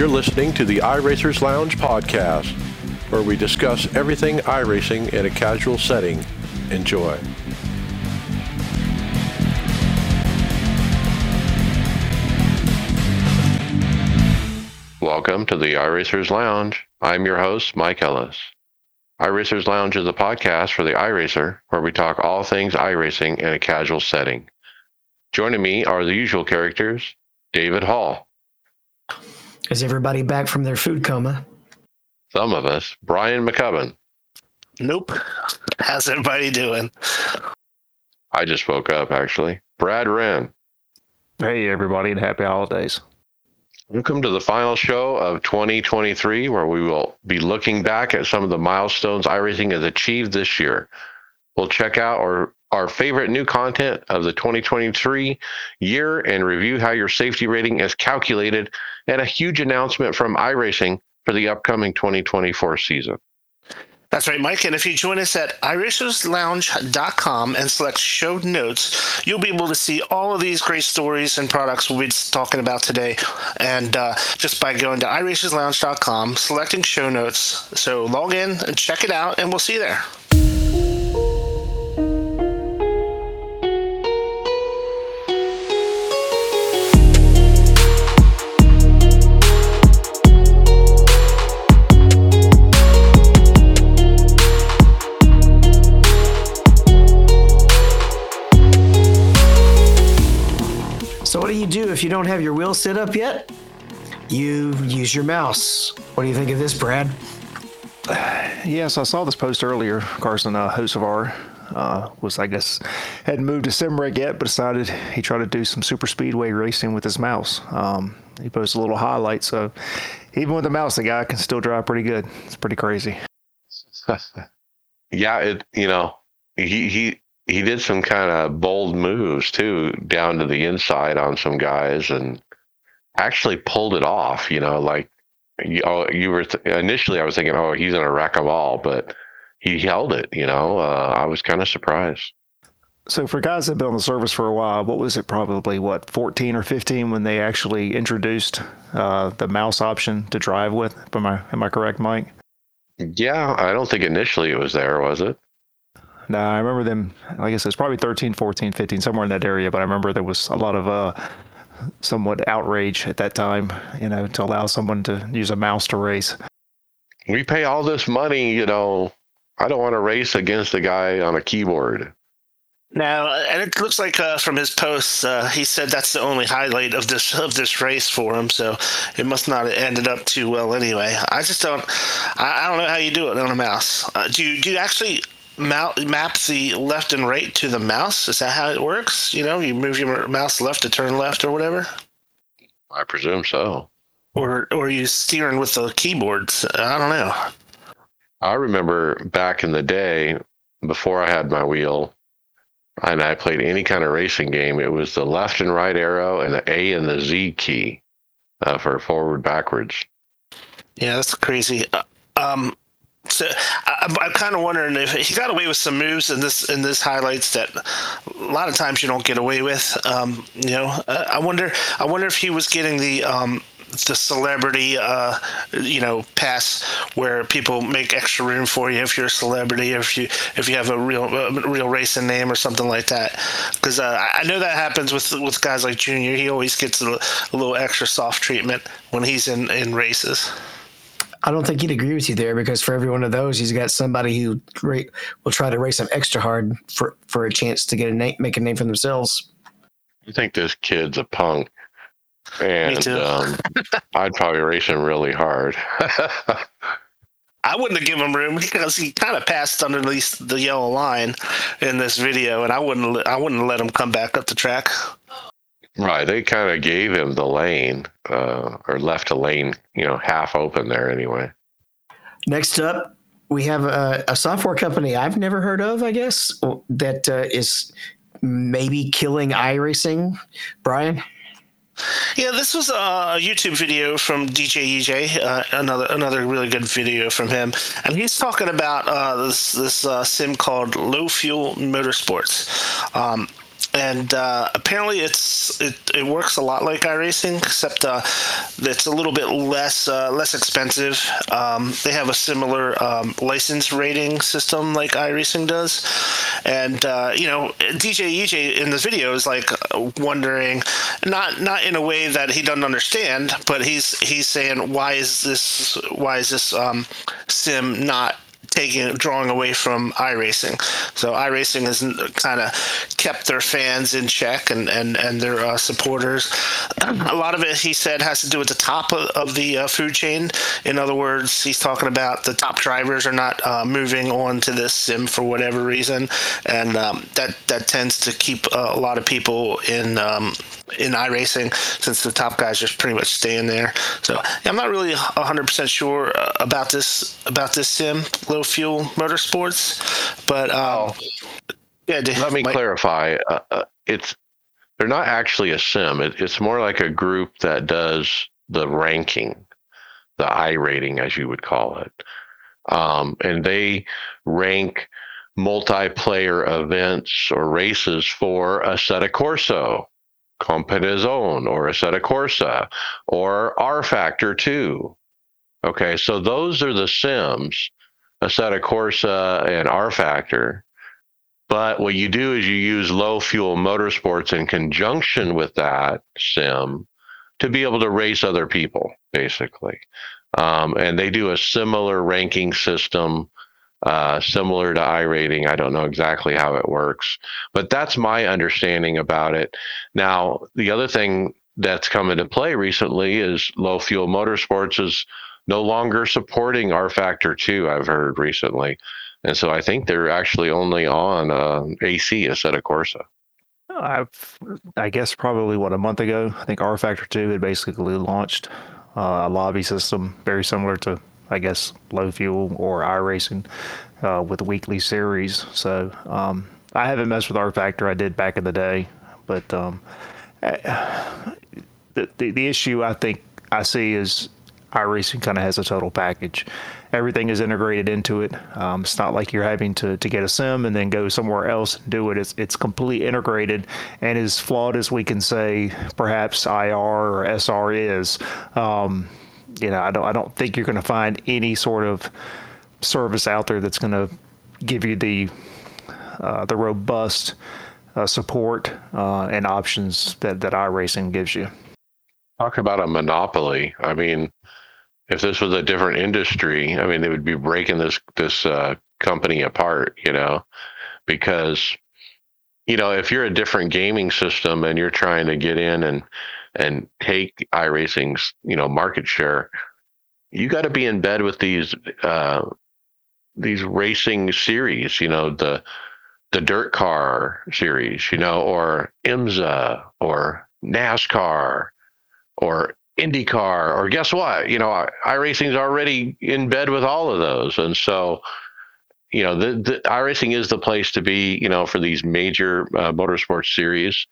You're listening to the iRacers Lounge Podcast, where we discuss everything iRacing in a casual setting. Enjoy. Welcome to the iRacers Lounge. I'm your host, Mike Ellis. iRacers Lounge is a podcast for the iRacer, where we talk all things iRacing in a casual setting. Joining me are the usual characters, David Hall. Is everybody back from their food coma? Some of us. Brian McCubbin. Nope. How's everybody doing? I just woke up, actually. Brad Wren. Hey, everybody, and happy holidays. Welcome to the final show of 2023, where we will be looking back at some of the milestones iRacing has achieved this year. We'll check out our favorite new content of the 2023 year and review how your safety rating is calculated, and a huge announcement from iRacing for the upcoming 2024 season. That's right, Mike. And if you join us at iRacersLounge.com and select show notes, you'll be able to see all of these great stories and products we'll be talking about today. And just by going to iRacersLounge.com, selecting show notes. So log in and check it out, and we'll see you there. So what do you do if you don't have your wheel set up yet? You use your mouse. What do you think of this, Brad? Yes, I saw this post earlier. Carson Hocevar was, I guess, hadn't moved to SimRig yet, but decided he tried to do some super speedway racing with his mouse. He posted a little highlight, so even with the mouse, the guy can still drive pretty good. It's pretty crazy. Yeah, He did some kind of bold moves, too, down to the inside on some guys and actually pulled it off. Initially I was thinking, oh, he's going to rack them all, but he held it. I was kind of surprised. So for guys that have been on the service for a while, what was it probably, 14 or 15 when they actually introduced the mouse option to drive with? Am I correct, Mike? Yeah, I don't think initially it was there, was it? No, I remember them, like I said, it's probably 13, 14, 15, somewhere in that area. But I remember there was a lot of somewhat outrage at that time, to allow someone to use a mouse to race. We pay all this money, I don't want to race against a guy on a keyboard. Now, and it looks like from his posts, he said that's the only highlight of this race for him. So it must not have ended up too well anyway. I just don't, I don't know how you do it on a mouse. Do you actually map the left and right to the mouse? Is that how it works? You move your mouse left to turn left or whatever? I presume so. Or are you steering with the keyboards? I don't know. I remember back in the day, before I had my wheel, and I played any kind of racing game, it was the left and right arrow and the A and the Z key for forward, backwards. Yeah, that's crazy. So I'm kind of wondering if he got away with some moves in this highlights that a lot of times you don't get away with. I wonder if he was getting the celebrity pass where people make extra room for you if you're a celebrity, if you have a real racing name or something like that. Because I know that happens with guys like Junior. He always gets a little extra soft treatment when he's in races. I don't think he'd agree with you there, because for every one of those, he's got somebody who will try to race him extra hard for a chance to make a name for themselves. I think this kid's a punk, and me too. I'd probably race him really hard. I wouldn't have given him room because he kind of passed underneath the yellow line in this video, and I wouldn't let him come back up the track. Right, they kind of gave him the lane, or left a lane, half open there anyway. Next up, we have a software company I've never heard of, I guess, that is maybe killing iRacing. Brian? Yeah, this was a YouTube video from DJ EJ, another really good video from him. And he's talking about this sim called Low Fuel Motorsports. And apparently it works a lot like iRacing, except it's a little bit less expensive. They have a similar license rating system like iRacing does. And DJ EJ in this video is like wondering, not in a way that he doesn't understand, but he's saying, why is this sim not drawing away from iRacing? So iRacing has kind of kept their fans in check and their supporters. A lot of it, he said, has to do with the top of the food chain. In other words, he's talking about the top drivers are not moving on to this sim for whatever reason, and that tends to keep a lot of people in iRacing, since the top guys are pretty much staying there. So I'm not really 100% sure about this sim, Low Fuel Motorsports, but yeah. Let me clarify. They're not actually a sim. It's more like a group that does the ranking, the I rating, as you would call it, and they rank multiplayer events or races for Assetto Corsa, Competizione, or Assetto Corsa, or R Factor 2. Okay, so those are the sims, Assetto Corsa and R Factor. But what you do is you use Low Fuel Motorsports in conjunction with that sim to be able to race other people, basically. And they do a similar ranking system, similar to iRating. I don't know exactly how it works, but that's my understanding about it. Now, the other thing that's come into play recently is Low Fuel Motorsports is no longer supporting R Factor 2, I've heard recently. And so I think they're actually only on AC Assetto Corsa. I guess probably, a month ago, I think R Factor 2 had basically launched a lobby system very similar to, I guess, Low Fuel or iRacing, with weekly series. So I haven't messed with R Factor. I did back in the day, but the issue I think I see is iRacing kind of has a total package. Everything is integrated into it. It's not like you're having to get a sim and then go somewhere else and do it. It's completely integrated, and as flawed as we can say perhaps IR or SR is, I don't think you're going to find any sort of service out there that's going to give you the robust support and options that iRacing gives you. Talk about a monopoly. I mean, if this was a different industry, I mean, they would be breaking this company apart, because, if you're a different gaming system and you're trying to get in and take iRacing's, market share, you got to be in bed with these racing series, the Dirt Car Series, or IMSA or NASCAR or IndyCar, or guess what, iRacing's already in bed with all of those. And so, the iRacing is the place to be, for these major motorsports series.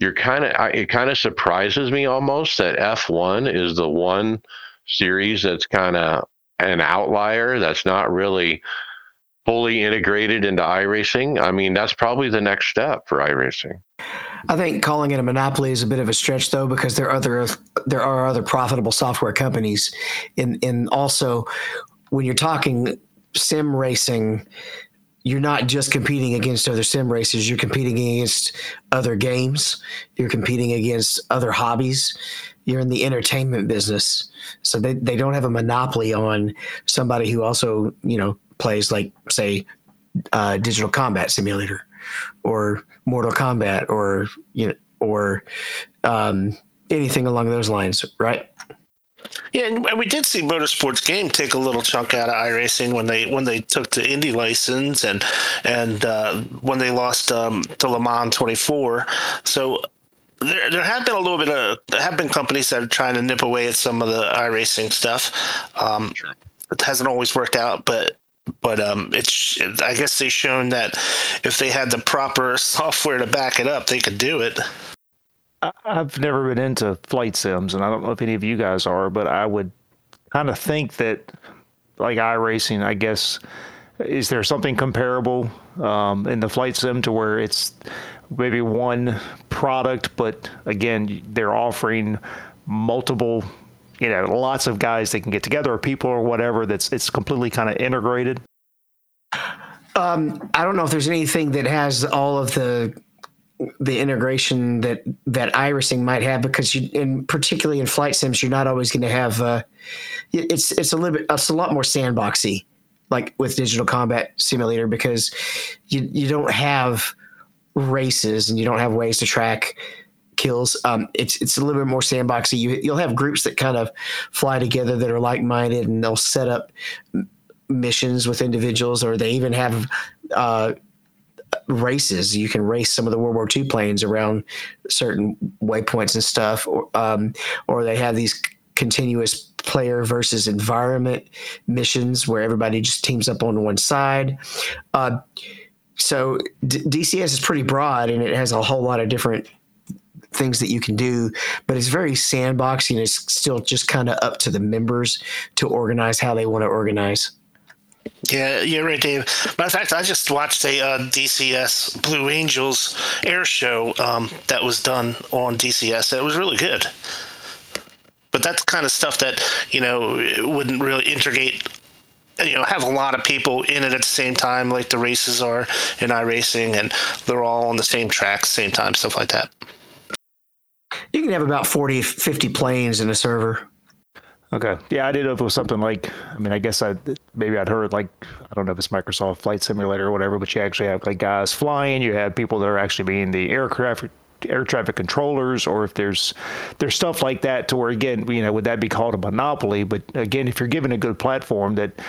It kind of surprises me almost that F1 is the one series that's kind of an outlier that's not really fully integrated into iRacing. I mean, that's probably the next step for iRacing. I think calling it a monopoly is a bit of a stretch, though, because there are other profitable software companies, and also when you're talking sim racing, you're not just competing against other sim races. You're competing against other games. You're competing against other hobbies. You're in the entertainment business. So they don't have a monopoly on somebody who also, plays, like, say, Digital Combat Simulator or Mortal Kombat or, anything along those lines, right? Yeah, and we did see Motorsports Game take a little chunk out of iRacing when they took the Indy license and when they lost to Le Mans 24. So there have been there have been companies that are trying to nip away at some of the iRacing stuff. Sure. It hasn't always worked out, but it's, I guess they've shown that if they had the proper software to back it up, they could do it. I've never been into flight sims, and I don't know if any of you guys are, but I would kind of think that, like iRacing, I guess, is there something comparable in the flight sim to where it's maybe one product, but again, they're offering multiple, you know, lots of guys that can get together, or people or whatever, it's completely kind of integrated. I don't know if there's anything that has all of the integration that iRacing might have, because particularly in flight sims, you're not always going to have, it's a lot more sandboxy, like with Digital Combat Simulator, because you don't have races and you don't have ways to track kills. It's a little bit more sandboxy. You'll have groups that kind of fly together that are like-minded, and they'll set up missions with individuals, or they even have races. You can race some of the World War II planes around certain waypoints and stuff, or they have these continuous player versus environment missions where everybody just teams up on one side. So DCS is pretty broad, and it has a whole lot of different things that you can do, but it's very sandboxy, and it's still just kind of up to the members to organize how they want to organize. Yeah, you're right, Dave. Matter of fact, I just watched a DCS Blue Angels air show that was done on DCS. It was really good. But that's kind of stuff that, you know, wouldn't really integrate, you know, have a lot of people in it at the same time, like the races are in iRacing, and they're all on the same track, same time, stuff like that. You can have about 40, 50 planes in a server. Okay. Yeah, I didn't know if it was something like, I mean, I guess I'd heard, like, I don't know if it's Microsoft Flight Simulator or whatever, but you actually have, like, guys flying, you have people that are actually being the air traffic controllers, or if there's stuff like that to where, again, you know, would that be called a monopoly? But again, if you're given a good platform that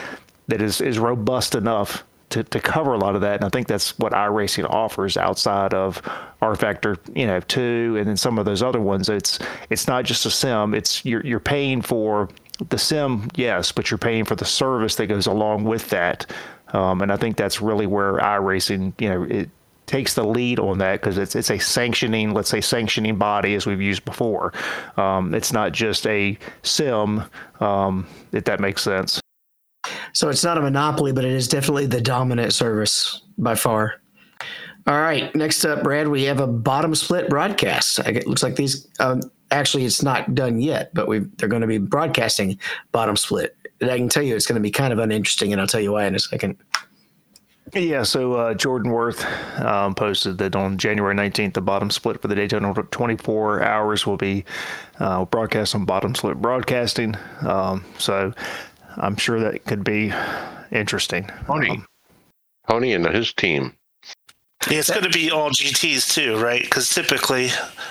is robust enough to cover a lot of that, and I think that's what iRacing offers outside of R Factor, you know, 2, and then some of those other ones. It's not just a sim. It's you're paying for the sim, yes, but you're paying for the service that goes along with that, and I think that's really where iRacing, you know, it takes the lead on that, because it's a sanctioning, let's say, sanctioning body, as we've used before. It's not just a sim, if that makes sense. So it's not a monopoly, but it is definitely the dominant service by far. All right, next up, Brad, we have a bottom split broadcast. It looks like these. Actually, it's not done yet, but they're going to be broadcasting bottom split. And I can tell you, it's going to be kind of uninteresting, and I'll tell you why in a second. Yeah, so Jordan Worth posted that on January 19th, the bottom split for the Daytona 24 hours will be broadcast on Bottom Split Broadcasting. So I'm sure that could be interesting. Pony and his team. Yeah, it's going to be all GTs too, right? Because typically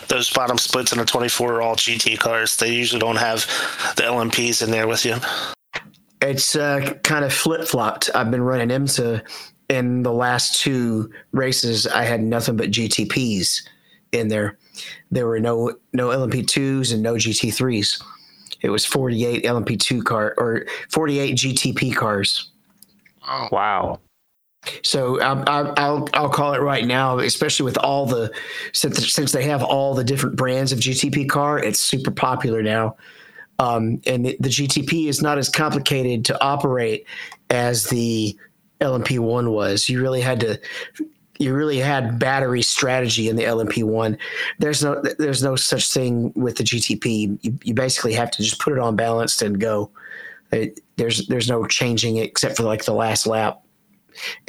those bottom splits in the 24 are all GT cars. They usually don't have the LMPs in there with you. It's kind of flip-flopped. I've been running IMSA. In the last two races, I had nothing but GTPs in there. There were no LMP2s and no GT3s. It was 48 LMP2 car or 48 GTP cars. Oh, wow. So I'll call it right now, especially with all the since they have all the different brands of GTP car, it's super popular now. And the GTP is not as complicated to operate as the LMP1 was. You really had battery strategy in the LMP1. There's no such thing with the GTP. You basically have to just put it on balanced and go. There's no changing it except for like the last lap.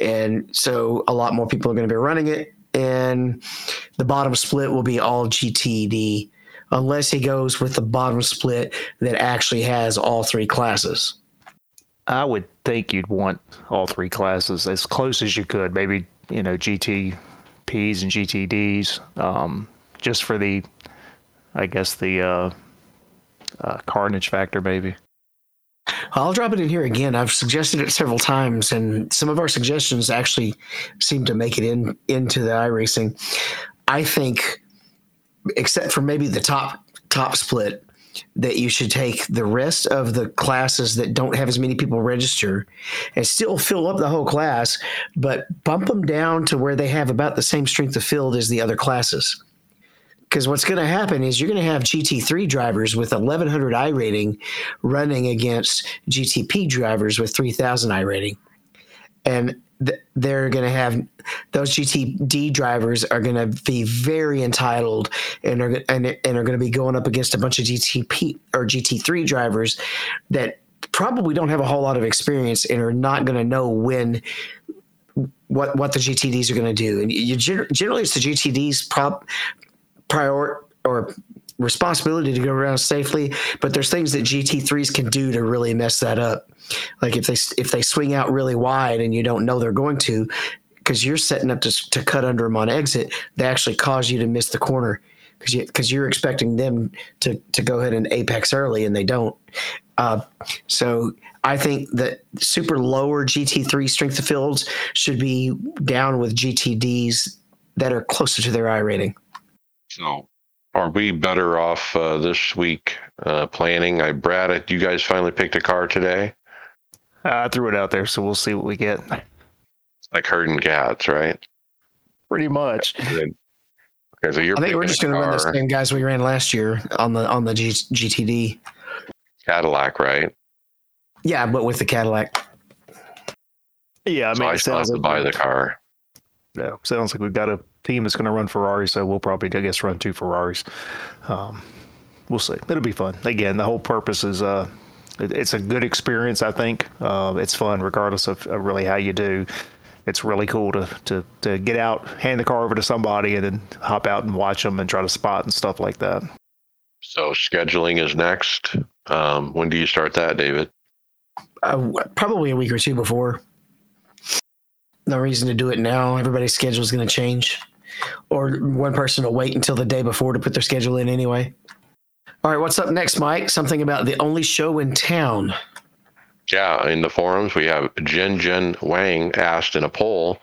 And so a lot more people are going to be running it, and the bottom split will be all GTD unless he goes with the bottom split that actually has all three classes. I would think you'd want all three classes as close as you could, maybe, you know, GTPs and GTDs, just for the, I guess, the carnage factor, maybe. I'll drop it in here again. I've suggested it several times, and some of our suggestions actually seem to make it into the iRacing. I think, except for maybe the top split, that you should take the rest of the classes that don't have as many people register and still fill up the whole class, but bump them down to where they have about the same strength of field as the other classes. Because what's going to happen is you're going to have GT3 drivers with 1100 I rating running against GTP drivers with 3000 I rating. And they're going to have those GTD drivers are going to be very entitled and are going to be going up against a bunch of GTP or GT3 drivers that probably don't have a whole lot of experience and are not going to know when what the GTDs are going to do. And you generally it's the GTDs responsibility to go around safely, but there's things that GT3s can do to really mess that up. Like if they swing out really wide and you don't know they're going to, because you're setting up to cut under them on exit, they actually cause you to miss the corner because you're expecting them to go ahead and apex early and they don't. So I think that super lower GT3 strength of fields should be down with GTDs that are closer to their I rating. So are we better off this week planning? Brad, you guys finally picked a car today? I threw it out there, so we'll see what we get. Like herding cats, right? Pretty much. Okay, so I think we're just going to run the same guys we ran last year on the GTD. Cadillac, right? Yeah, but with the Cadillac. Yeah, I mean, it sounds like buy the car. Yeah, sounds like we've got a team that's going to run Ferrari, so we'll probably, I guess, run two Ferraris. We'll see. It'll be fun. Again, the whole purpose is it's a good experience, I think. It's fun regardless of really how you do. It's really cool to get out, hand the car over to somebody, and then hop out and watch them and try to spot and stuff like that. So scheduling is next. When do you start that, David? Probably a week or two before. No reason to do it now. Everybody's schedule is going to change. Or one person will wait until the day before to put their schedule in anyway. All right, what's up next, Mike? Something about the only show in town. Yeah, in the forums, we have Jen Wang asked in a poll,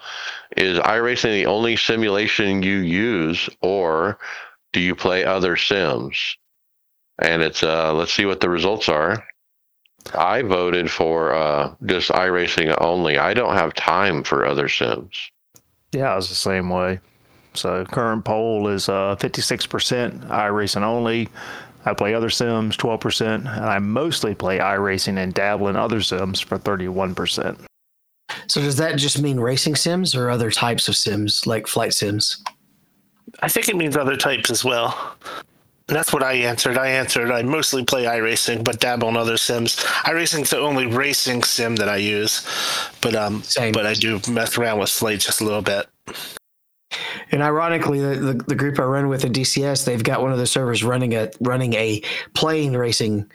is iRacing the only simulation you use, or do you play other sims? And it's let's see what the results are. I voted for just iRacing only. I don't have time for other sims. Yeah, I was the same way. So current poll is 56% iRacing only. I play other sims, 12%, and I mostly play iRacing and dabble in other sims for 31%. So does that just mean racing sims or other types of sims, like flight sims? I think it means other types as well. That's what I answered. I mostly play iRacing, but dabble in other sims. iRacing's the only racing sim that I use, but I do mess around with Slate just a little bit. And ironically, the group I run with at DCS, they've got one of the servers running a plane racing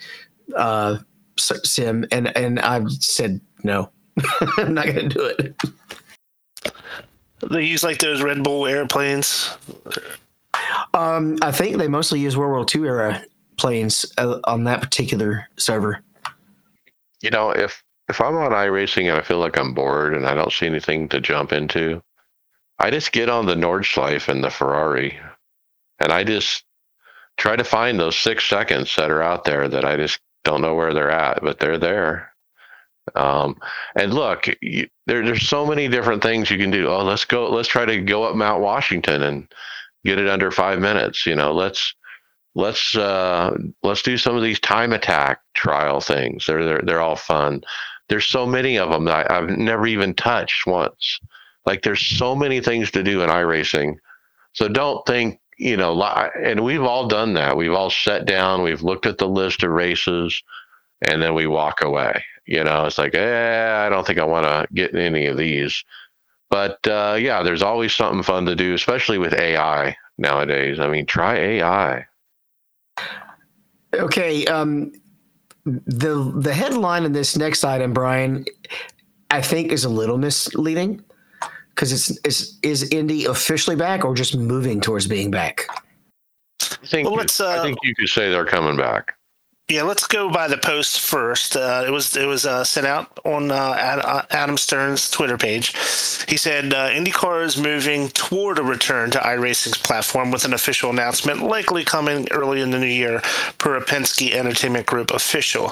sim, and I've said no, I'm not going to do it. They use like those Red Bull airplanes. I think they mostly use World War II era planes on that particular server. You know, if I'm on iRacing and I feel like I'm bored and I don't see anything to jump into, I just get on the Nordschleife and the Ferrari, and I just try to find those 6 seconds that are out there that I just don't know where they're at, but they're there. And look, there's so many different things you can do. Oh, let's try to go up Mount Washington and get it under 5 minutes. You know, let's do some of these time attack trial things. They're all fun. There's so many of them that I've never even touched once. Like, there's so many things to do in iRacing. So don't think, you know, and we've all done that. We've all sat down, we've looked at the list of races, and then we walk away. You know, it's like, I don't think I want to get any of these. But, yeah, there's always something fun to do, especially with AI nowadays. I mean, try AI. Okay. The headline in this next item, Brian, I think is a little misleading. Because is Indy officially back or just moving towards being back? I think you could say they're coming back. Yeah, let's go by the post first. It was sent out on Adam Stern's Twitter page. He said IndyCar is moving toward a return to iRacing's platform with an official announcement likely coming early in the new year per a Penske Entertainment Group official.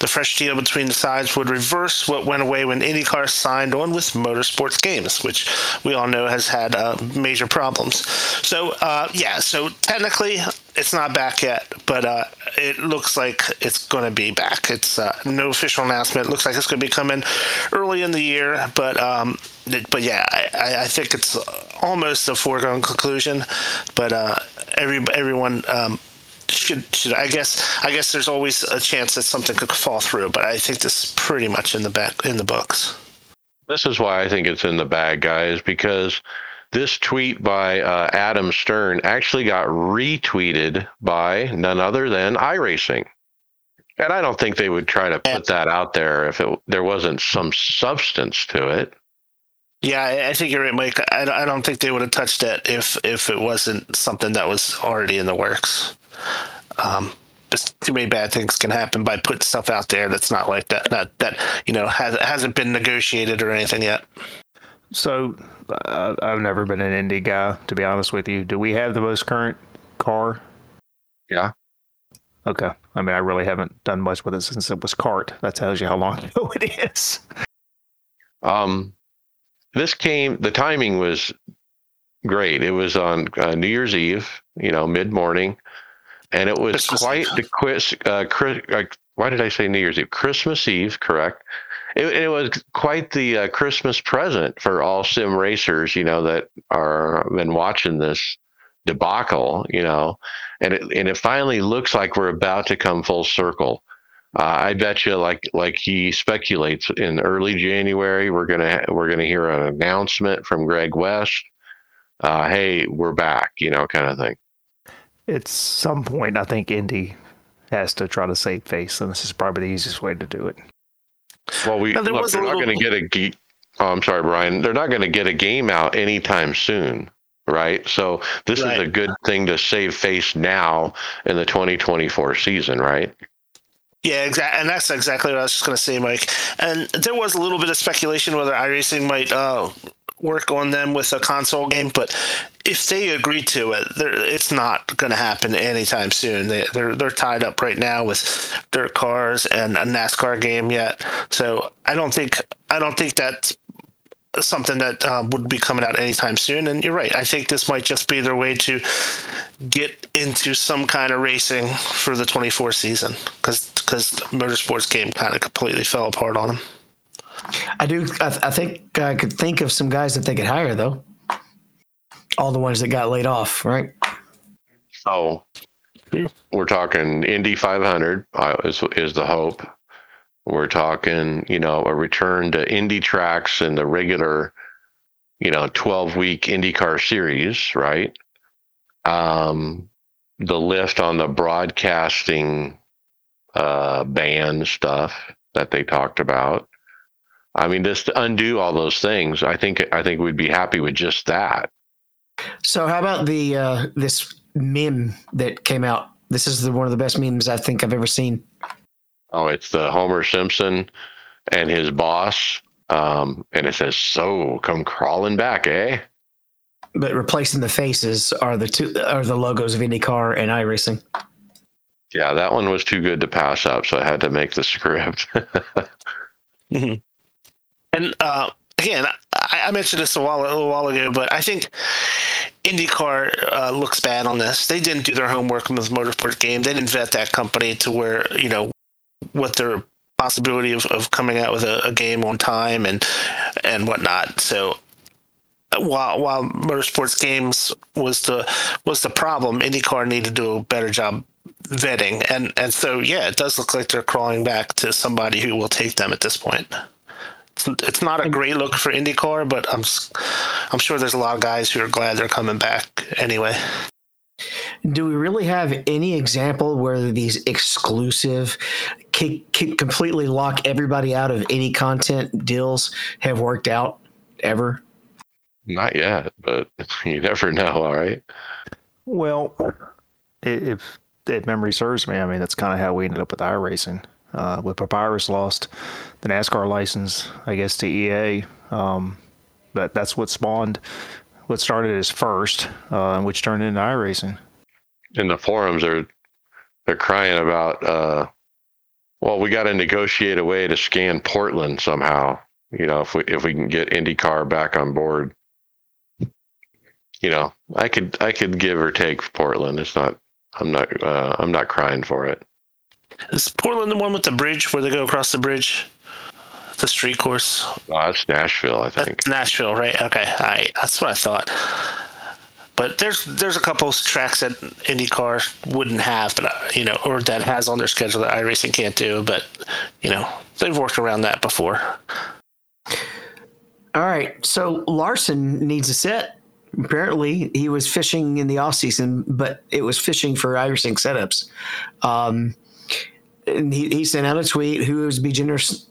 The fresh deal between the sides would reverse what went away when IndyCar signed on with Motorsports Games, which we all know has had major problems. So technically It's not back yet, but it looks like it's going to be back. It's no official announcement. It looks like it's going to be coming early in the year, but yeah, I think it's almost a foregone conclusion. But everyone should I guess there's always a chance that something could fall through, but I think this is pretty much in the books. This is why I think it's in the bag, guys, because this tweet by Adam Stern actually got retweeted by none other than iRacing. And I don't think they would try to put that out there if there wasn't some substance to it. Yeah, I think you're right, Mike. I don't think they would have touched it if it wasn't something that was already in the works. Too many bad things can happen by putting stuff out there that's not like that, that you know, hasn't been negotiated or anything yet. So I've never been an Indy guy, to be honest with you. Do we have the most current car? Yeah. Okay. I mean, I really haven't done much with it since it was CART. That tells you how long ago it is. The timing was great. It was on New Year's Eve, you know, mid-morning. And it was quite the quiz. Why did I say New Year's Eve? Christmas Eve, correct. It was quite the Christmas present for all sim racers, you know, that are been watching this debacle, you know, and it finally looks like we're about to come full circle. I bet you, like he speculates, in early January we're gonna hear an announcement from Greg West, hey, we're back, you know, kind of thing. At some point, I think Indy has to try to save face, and this is probably the easiest way to do it. Well, I'm sorry, Brian. They're not going to get a game out anytime soon, right? So this is a good thing to save face now in the 2024 season, right? Yeah, exactly. And that's exactly what I was just going to say, Mike. And there was a little bit of speculation whether iRacing might work on them with a console game, but if they agree to it, it's not going to happen anytime soon. They're tied up right now with Dirt Cars and a NASCAR game yet, so I don't think that's something that would be coming out anytime soon. And you're right, I think this might just be their way to get into some kind of racing for the 24 season, because the Motorsports Game kind of completely fell apart on them. I think I could think of some guys that they could hire, though. All the ones that got laid off, right? Oh, we're talking Indy 500 is the hope. We're talking, you know, a return to Indy tracks and the regular, you know, 12-week IndyCar series, right? The lift on the broadcasting ban stuff that they talked about. I mean, just to undo all those things, I think we'd be happy with just that. So how about the this meme that came out? This is one of the best memes I think I've ever seen. Oh, it's the Homer Simpson and his boss, and it says, "So come crawling back, eh?" But replacing the faces are the logos of IndyCar and iRacing. Yeah, that one was too good to pass up, so I had to make the script. Mm-hmm. And again, I mentioned this a little while ago, but I think IndyCar looks bad on this. They didn't do their homework with Motorsport Game. They didn't vet that company to where, you know, what their possibility of coming out with a game on time and whatnot. So while Motorsports Games was the problem, IndyCar needed to do a better job vetting. And so, yeah, it does look like they're crawling back to somebody who will take them at this point. It's not a great look for IndyCar, but I'm sure there's a lot of guys who are glad they're coming back anyway. Do we really have any example where these exclusive, completely lock everybody out of any content deals have worked out ever? Not yet, but you never know, all right? Well, if memory serves me, I mean, that's kind of how we ended up with iRacing. With Papyrus lost the NASCAR license, I guess, to EA. But that's what spawned what started as First, which turned into iRacing. In the forums, they're crying about, well, we got to negotiate a way to scan Portland somehow. You know, if we can get IndyCar back on board. You know, I could give or take Portland. It's not I'm not crying for it. Is Portland the one with the bridge where they go across the bridge? The street course? No, that's Nashville, I think. That's Nashville, right? Okay, all right. That's what I thought. But there's a couple of tracks that IndyCar wouldn't have, but you know, or that has on their schedule that iRacing can't do. But you know, they've worked around that before. All right, so Larson needs a set. Apparently, he was fishing in the off season, but it was fishing for iRacing setups. And he sent out a tweet: who would be generous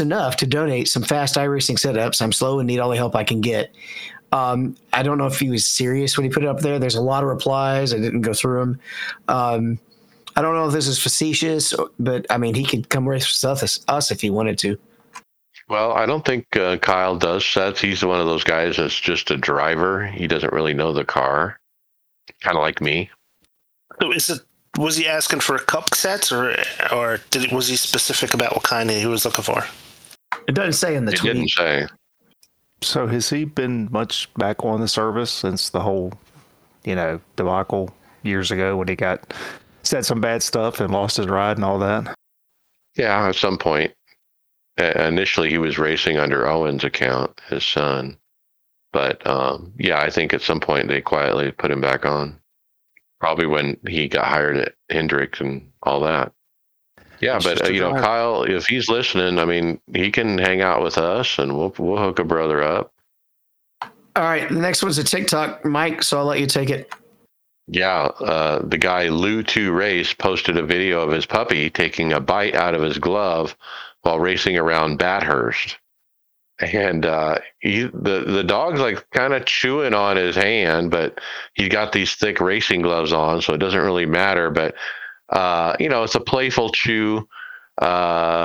enough to donate some fast iRacing setups? I'm slow and need all the help I can get. I don't know if he was serious when he put it up there. There's a lot of replies. I didn't go through them. I don't know if this is facetious, but I mean, he could come race with us if he wanted to. Well, I don't think Kyle does sets. He's one of those guys that's just a driver. He doesn't really know the car, kind of like me. So was he asking for cup sets, or was he specific about what kind he was looking for? It doesn't say in the tweet. It didn't say. So has he been much back on the service since the whole, you know, debacle years ago when he got said some bad stuff and lost his ride and all that? Yeah, at some point. Initially, he was racing under Owen's account, his son. But yeah, I think at some point they quietly put him back on. Probably when he got hired at Hendrick and all that. Yeah, but you know, Kyle, if he's listening, I mean, he can hang out with us, and we'll hook a brother up. All right, the next one's a TikTok, Mike. So I'll let you take it. Yeah, the guy Lou2Race posted a video of his puppy taking a bite out of his glove while racing around Bathurst, and the dog's like kind of chewing on his hand, but he's got these thick racing gloves on, so it doesn't really matter. But you know, it's a playful chew, but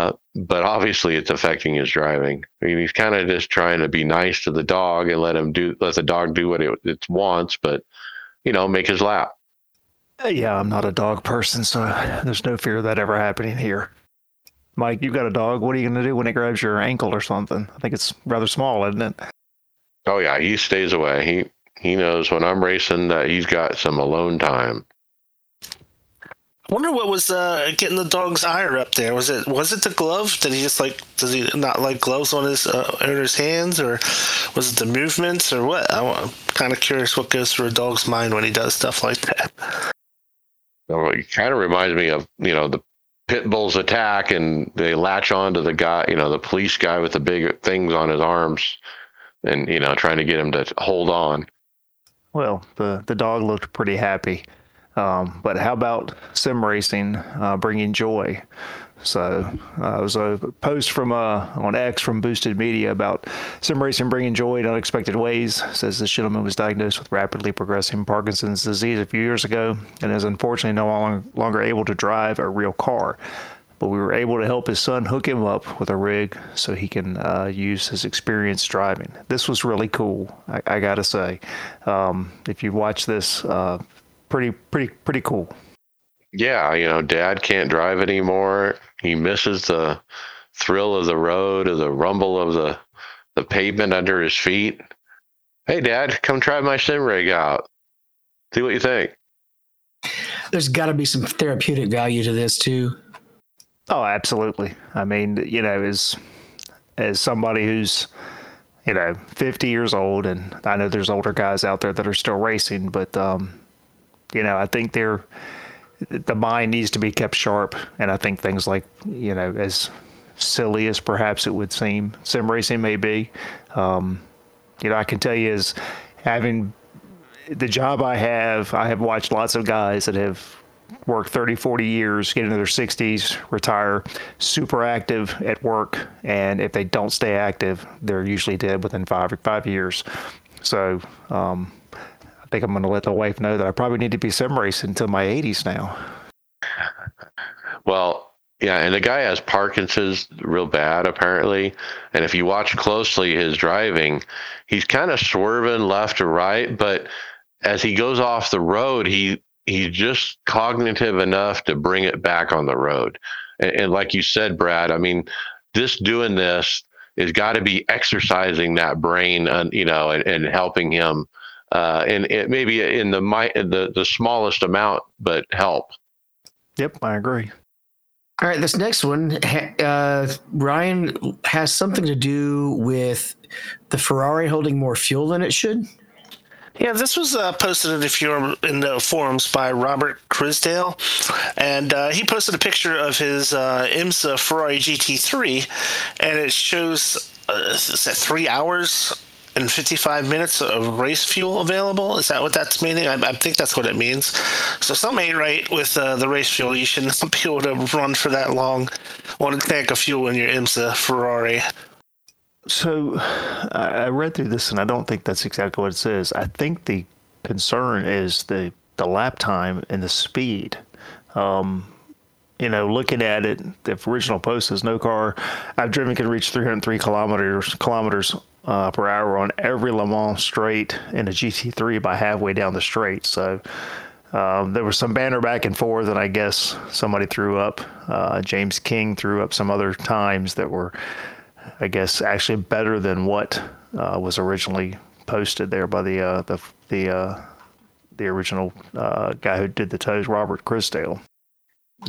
obviously it's affecting his driving. I mean, he's kind of just trying to be nice to the dog and let the dog do what it wants, but you know, make his lap. Yeah, I'm not a dog person, so there's no fear of that ever happening here. Mike, you've got a dog. What are you going to do when it grabs your ankle or something? I think it's rather small, isn't it? Oh, yeah. He stays away. He knows when I'm racing that he's got some alone time. I wonder what was getting the dog's ire up there. Was it the glove? Did he just does he not like gloves on his owner's hands? Or was it the movements or what? I'm kind of curious what goes through a dog's mind when he does stuff like that. Well, it kind of reminds me of, you know, the pit bulls attack and they latch on to the guy, you know, the police guy with the big things on his arms and, you know, trying to get him to hold on. Well, the dog looked pretty happy. But how about sim racing, bringing joy? So it was a post from on X from Boosted Media about sim racing bringing joy in unexpected ways. It says this gentleman was diagnosed with rapidly progressing Parkinson's disease a few years ago and is unfortunately no longer able to drive a real car. But we were able to help his son hook him up with a rig so he can use his experience driving. This was really cool, I got to say. If you watch this, pretty cool. Yeah, you know, Dad can't drive anymore. He misses the thrill of the road or the rumble of the pavement under his feet. Hey, Dad, come try my sim rig out. See what you think. There's got to be some therapeutic value to this too. Oh, absolutely. I mean, you know, as somebody who's, you know, 50 years old, and I know there's older guys out there that are still racing, but you know, I think the mind needs to be kept sharp, and I think things like, you know, as silly as perhaps it would seem, sim racing may be. You know, I can tell you is having the job I have watched lots of guys that have worked 30, 40 years, get into their 60s, retire, super active at work, and if they don't stay active, they're usually dead within five years. So, I think I'm going to let the wife know that I probably need to be sim racing until my 80s now. Well, yeah, and the guy has Parkinson's real bad, apparently. And if you watch closely his driving, he's kind of swerving left to right. But as he goes off the road, he's just cognitive enough to bring it back on the road. And like you said, Brad, I mean, just doing this has got to be exercising that brain, you know, and helping him and it maybe in the smallest amount, but help. Yep, I agree. All right, this next one, Ryan, has something to do with the Ferrari holding more fuel than it should. Yeah, this was posted in the forums by Robert Crisdale, and he posted a picture of his IMSA Ferrari GT3, and it shows 3 hours and 55 minutes of race fuel available. Is that what that's meaning? I think that's what it means. So something ain't right with the race fuel. You shouldn't be able to run for that long on a tank of fuel in your IMSA Ferrari. So I read through this, and I don't think that's exactly what it says. I think the concern is the lap time and the speed. Looking at it, the original post says no car I've driven can reach 303 kilometers per hour on every Le Mans straight in a GT3 by halfway down the straight. So there was some banter back and forth, and I guess somebody threw up. James King threw up some other times that were, I guess, actually better than what was originally posted there by the original guy who did the toes, Robert Crisdale.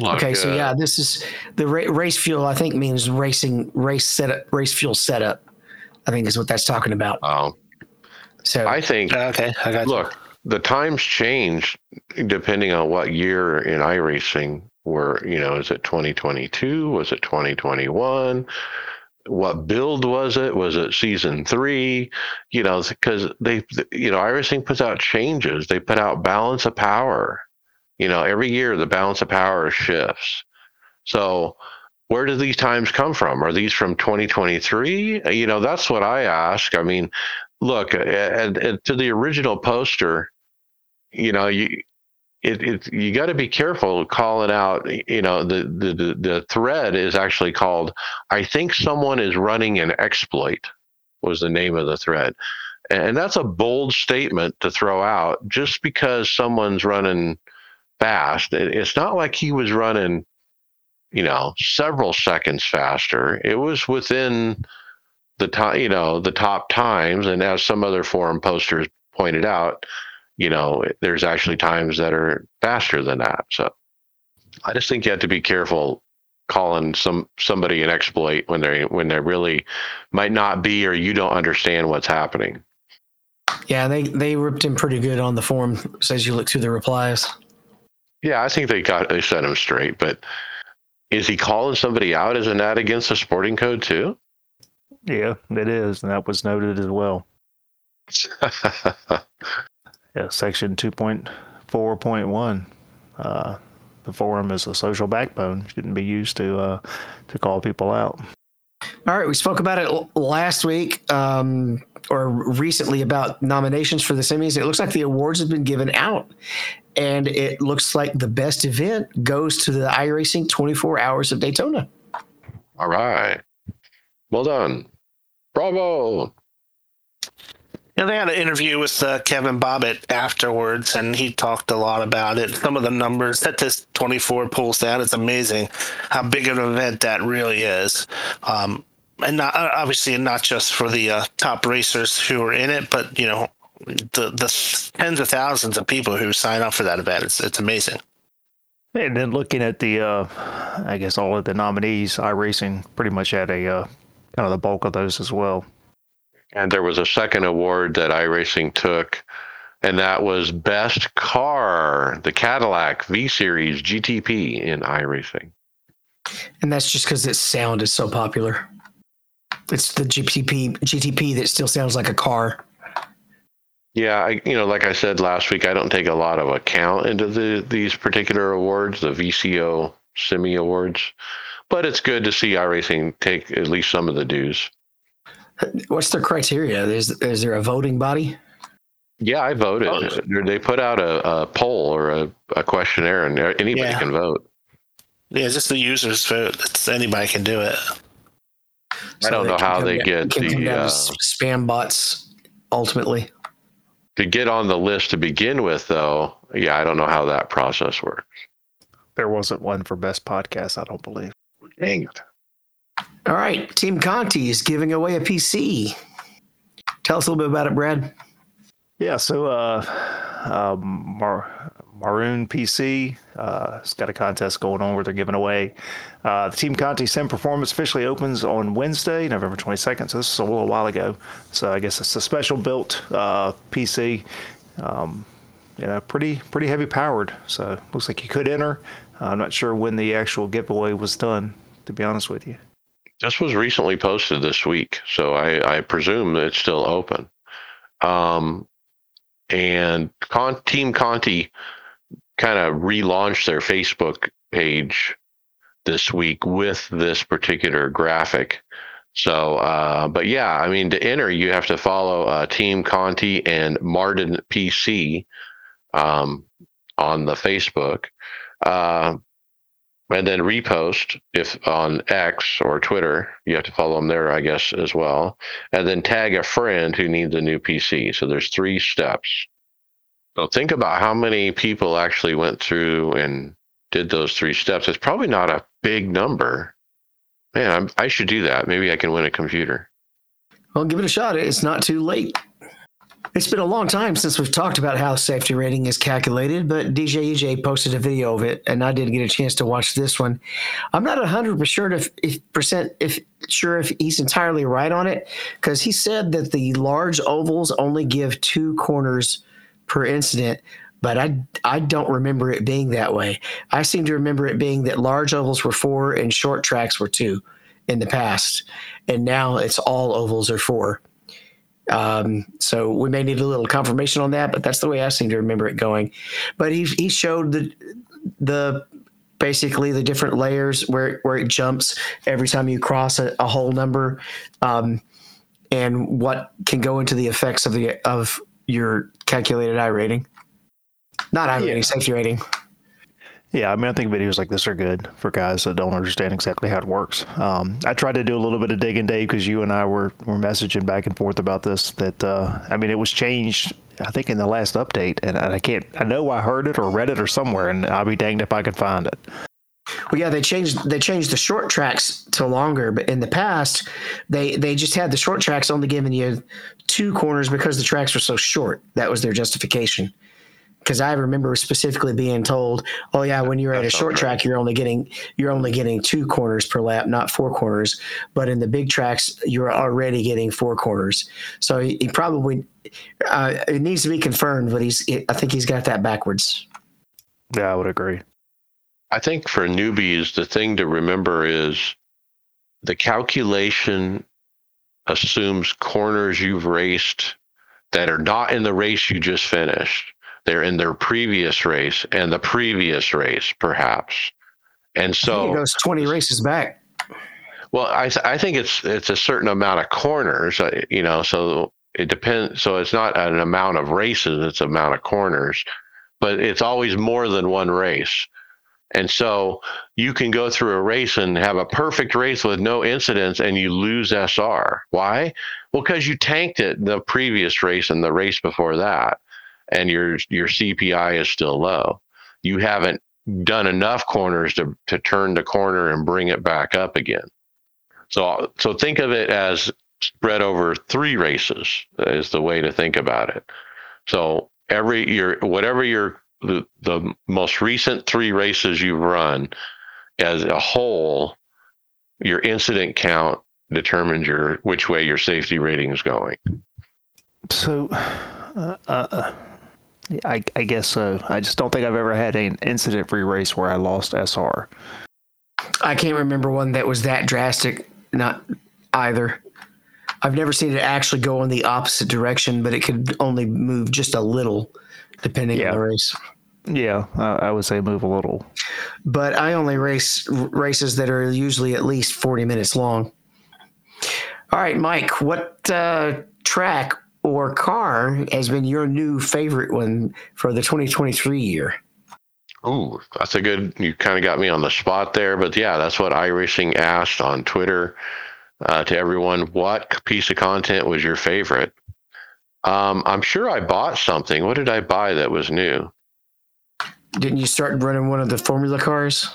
Okay, so yeah, this is the race fuel. I think means race fuel setup. I think is what that's talking about. Oh, so I think. Okay, I got you. Look, the times change depending on what year in iRacing. Where is it 2022? Was it 2021? What build was it? Was it season 3? Because iRacing puts out changes. They put out balance of power. Every year the balance of power shifts. So where do these times come from? Are these from 2023? That's what I ask. I mean, look, and to the original poster, you got to be careful calling out, the thread is actually called, I think someone is running an exploit, was the name of the thread. And that's a bold statement to throw out just because someone's running fast. It's not like he was running, several seconds faster. It was within the time, the top times. And as some other forum posters pointed out, there's actually times that are faster than that. So I just think you have to be careful calling somebody an exploit when they really might not be, or you don't understand what's happening. Yeah, they ripped him pretty good on the forum as you look through the replies. Yeah, I think they set him straight. But is he calling somebody out? Isn't that against the sporting code too? Yeah, it is, and that was noted as well. Yeah, section 2.4.1. The forum is a social backbone. Shouldn't be used to call people out. All right, we spoke about it last week or recently about nominations for the semis. It looks like the awards have been given out, and it looks like the best event goes to the iRacing 24 Hours of Daytona. All right. Well done. Bravo. Yeah, they had an interview with Kevin Bobbitt afterwards, and he talked a lot about it. Some of the numbers that this 24 pulls out, it's amazing how big of an event that really is. And not just for the top racers who are in it, but, the tens of thousands of people who sign up for that event. It's amazing. And then looking at the, all of the nominees, iRacing pretty much had a kind of the bulk of those as well. And there was a second award that iRacing took, and that was Best Car, the Cadillac V-Series GTP in iRacing. And that's just because its sound is so popular. It's the GTP that still sounds like a car. Yeah, like I said last week, I don't take a lot of account into these particular awards, the VCO Semi Awards, but it's good to see iRacing take at least some of the dues. What's their criteria? Is there a voting body? Yeah, I voted. Oh. They put out a poll or a questionnaire, and anybody can vote. Yeah, it's just the users vote. Anybody can do it. So I don't know how they get the spam bots ultimately. To get on the list to begin with, though, yeah, I don't know how that process works. There wasn't one for best podcast, I don't believe. Dang it. All right, Team Conti is giving away a PC. Tell us a little bit about it, Brad. Yeah, so Maroon PC has got a contest going on where they're giving away the Team Conti Sim Performance officially opens on Wednesday, November 22nd. So this is a little while ago. So I guess it's a special built PC. Pretty heavy powered. So looks like you could enter. I'm not sure when the actual giveaway was done, to be honest with you. This was recently posted this week, so I presume that it's still open. Team Conti kind of relaunched their Facebook page this week with this particular graphic. So, but yeah, I mean, to enter, you have to follow Team Conti and Martin PC on the Facebook, and then repost if on X or Twitter. You have to follow them there, I guess, as well. And then tag a friend who needs a new PC. So there's 3 steps. So think about how many people actually went through and did those 3 steps. It's probably not a big number. Man, I should do that. Maybe I can win a computer. Well, give it a shot. It's not too late. It's been a long time since we've talked about how safety rating is calculated, but DJ EJ posted a video of it, and I didn't get a chance to watch this one. I'm not 100% sure if he's entirely right on it, because he said that the large ovals only give 2 corners per incident, but I don't remember it being that way. I seem to remember it being that large ovals were 4 and short tracks were 2 in the past, and now it's all ovals are 4. So we may need a little confirmation on that, but that's the way I seem to remember it going. But he showed the basically the different layers where it jumps every time you cross a whole number, and what can go into the effects of your calculated I rating, not I rating, safety rating. Yeah, I mean, I think videos like this are good for guys that don't understand exactly how it works. I tried to do a little bit of digging, Dave, because you and I were messaging back and forth about this. That I mean, it was changed, I think, in the last update, and I can't. I know I heard it or read it or somewhere, and I'll be danged if I could find it. Well, yeah, they changed the short tracks to longer, but in the past, they just had the short tracks only giving you 2 corners because the tracks were so short. That was their justification. Because I remember specifically being told, "Oh yeah, when you're at a short track, you're only getting 2 corners per lap, not 4 corners. But in the big tracks, you're already getting 4 corners." So he probably it needs to be confirmed, but I think he's got that backwards. Yeah, I would agree. I think for newbies, the thing to remember is the calculation assumes corners you've raced that are not in the race you just finished. They're in their previous race and the previous race, perhaps. And so it goes 20 races back. Well, I think it's a certain amount of corners, you know, so it depends. So it's not an amount of races, it's amount of corners, but it's always more than one race. And so you can go through a race and have a perfect race with no incidents and you lose SR. Why? Well, because you tanked it the previous race and the race before that. And your CPI is still low. You haven't done enough corners to turn the corner and bring it back up again. So think of it as spread over 3 races is the way to think about it. So the most recent 3 races you've run as a whole, your incident count determines which way your safety rating is going. So, I guess so. I just don't think I've ever had an incident-free race where I lost SR. I can't remember one that was that drastic, not either. I've never seen it actually go in the opposite direction, but it could only move just a little, depending on the race. Yeah, I would say move a little. But I only race races that are usually at least 40 minutes long. All right, Mike, what track or car has been your new favorite one for the 2023 year? Ooh, that's you kind of got me on the spot there, but yeah, that's what iRacing asked on Twitter to everyone. What piece of content was your favorite? I'm sure I bought something. What did I buy that was new? Didn't you start running one of the formula cars?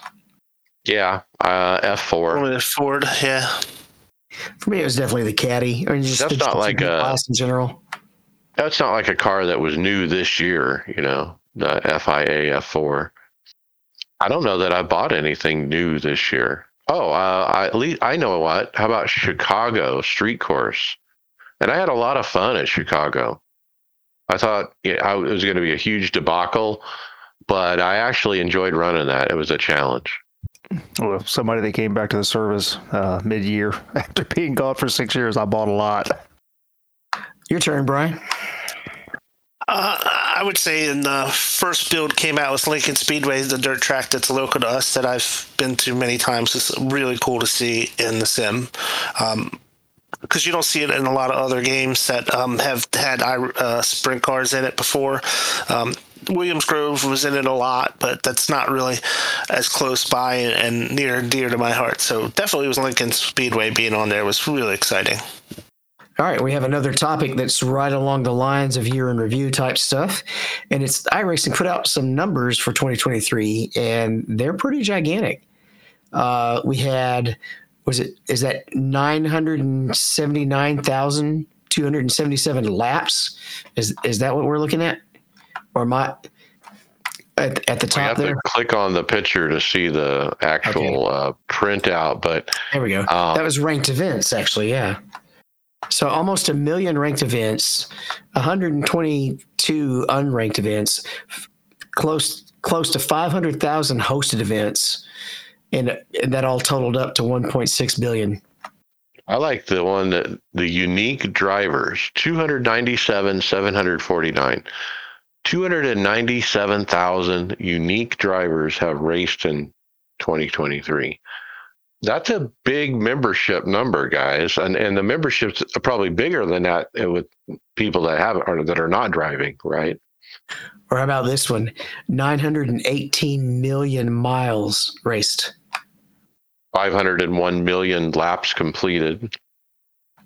Yeah. F4. Formula Ford. Yeah. For me, it was definitely the Caddy. Or just not like a class in general. That's not like a car that was new this year, you know, the FIA F4. I don't know that I bought anything new this year. Oh, at least I know what. How about Chicago Street Course? And I had a lot of fun at Chicago. I thought it was going to be a huge debacle, but I actually enjoyed running that. It was a challenge. Well, somebody that came back to the service mid-year after being gone for 6 years, I bought a lot. Your turn, Brian. I would say in the first build came out with Lincoln Speedway, the dirt track that's local to us that I've been to many times. It's really cool to see in the sim. Because you don't see it in a lot of other games that have had sprint cars in it before. Williams Grove was in it a lot, but that's not really as close by and near and dear to my heart. So definitely was Lincoln Speedway being on there was really exciting. All right, we have another topic that's right along the lines of year in review type stuff, and it's iRacing put out some numbers for 2023, and they're pretty gigantic. We had... Is that 979,277 laps? Is that what we're looking at? Or am I at the top? I have to click on the picture to see the actual printout. But there we go. That was ranked events, actually. Yeah. So almost 1 million ranked events, 122 unranked events, close to 500,000 hosted events. And that all totaled up to 1.6 billion. I like the one that the unique drivers, 297,749. 297,000 unique drivers have raced in 2023. That's a big membership number, guys. And the memberships are probably bigger than that with people that haven't or that are not driving, right? Or how about this one? 918 million miles raced. 501 million laps completed.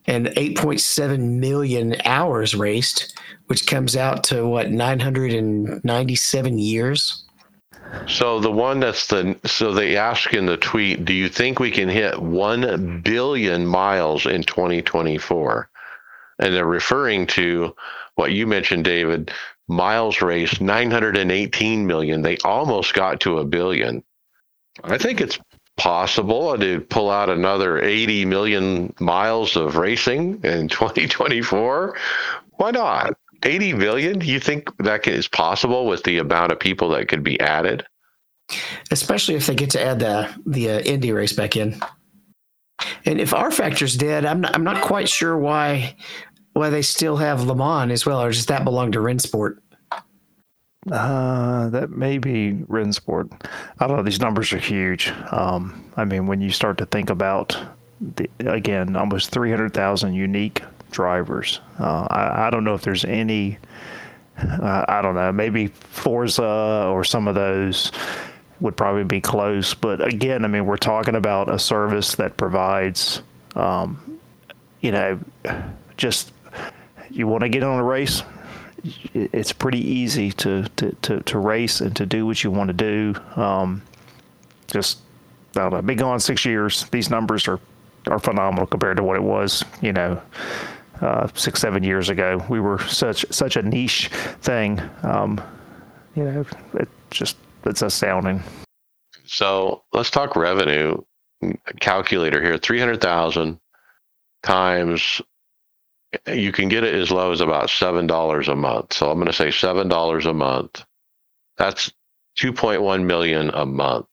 And 8.7 million hours raced, which comes out to, 997 years? So the one so they ask in the tweet, do you think we can hit 1 billion miles in 2024? And they're referring to what you mentioned, David, miles raced, 918 million. They almost got to 1 billion. I think it's possible to pull out another 80 million miles of racing in 2024. Why not? 80 million? You think that is possible with the amount of people that could be added? Especially if they get to add the Indy race back in. And if R Factor's dead, I'm not quite sure why they still have Le Mans as well, or does that belong to Rensport? That may be Rensport. I don't know. These numbers are huge. I mean, when you start to think about, almost 300,000 unique drivers. I don't know if there's any, I don't know, maybe Forza or some of those would probably be close. But again, I mean, we're talking about a service that provides, you want to get on a race, it's pretty easy to race and to do what you want to do. I don't know, I've been gone 6 years. These numbers are phenomenal compared to what it was, 6, 7 years ago. We were such a niche thing. It's astounding. So let's talk revenue calculator here. 300,000 times... You can get it as low as about $7 a month. So I'm going to say $7 a month. That's 2.1 million a month.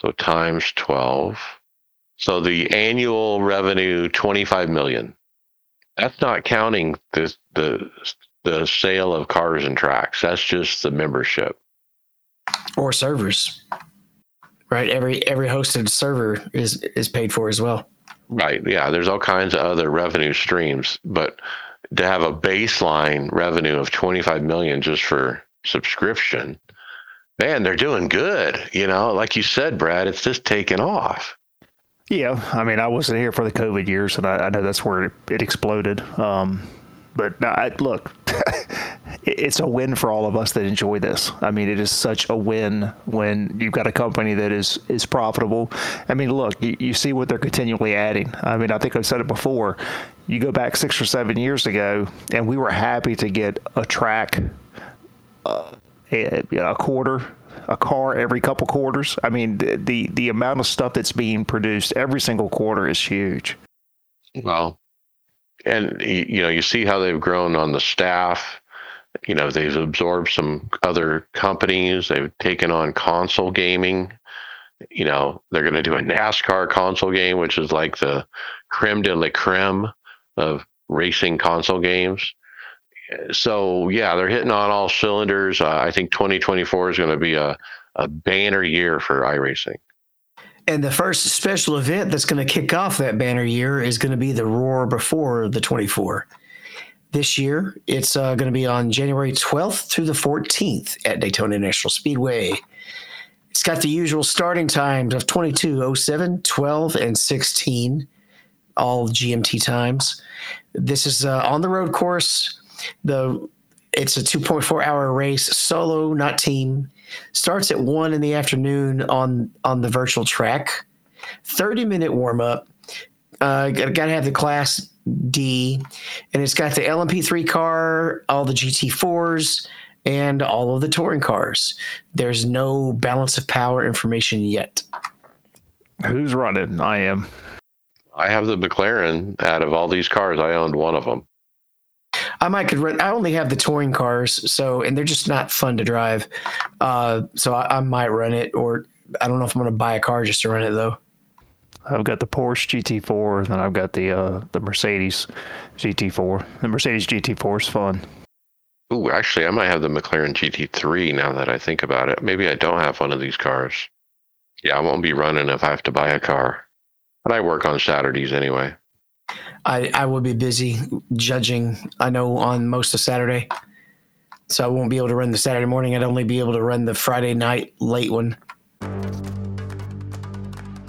So times 12. So the annual revenue, 25 million. That's not counting the sale of cars and tracks. That's just the membership. Or servers, right? Every hosted server is paid for as well. Right. Yeah. There's all kinds of other revenue streams, but to have a baseline revenue of 25 million just for subscription, man, they're doing good. Like you said, Brad, it's just taking off. Yeah. I mean, I wasn't here for the COVID years and I know that's where it exploded. But look, it's a win for all of us that enjoy this. I mean, it is such a win when you've got a company that is profitable. I mean, look, you see what they're continually adding. I mean, I think I've said it before. You go back 6 or 7 years ago, and we were happy to get a track, a quarter, a car every couple quarters. I mean, the amount of stuff that's being produced every single quarter is huge. Well, and you know, you see how they've grown on the staff. You know, they've absorbed some other companies. They've taken on console gaming. You know, they're going to do a NASCAR console game, which is like the creme de la creme of racing console games. So, yeah, they're hitting on all cylinders. I think 2024 is going to be a banner year for iRacing. And the first special event that's going to kick off that banner year is going to be the Roar before the 24. This year, it's going to be on January 12th through the 14th at Daytona International Speedway. It's got the usual starting times of 22, 07, 12, and 16, all GMT times. This is on the road course. It's a 2.4-hour race, solo, not team. Starts at 1 in the afternoon on the virtual track. 30-minute warm-up. Got to have the Class D. And it's got the LMP3 car, all the GT4s, and all of the touring cars. There's no balance of power information yet. Who's running? I am. I have the McLaren. Out of all these cars, I owned one of them. I only have the touring cars, so, and they're just not fun to drive. So I might run it, or I don't know if I'm going to buy a car just to run it though. I've got the Porsche GT4, and then I've got the Mercedes GT4. The Mercedes GT4 is fun. Ooh, actually, I might have the McLaren GT3 now that I think about it. Maybe I don't have one of these cars. Yeah, I won't be running if I have to buy a car. But I work on Saturdays anyway. I will be busy judging, I know, on most of Saturday. So I won't be able to run the Saturday morning. I'd only be able to run the Friday night late one.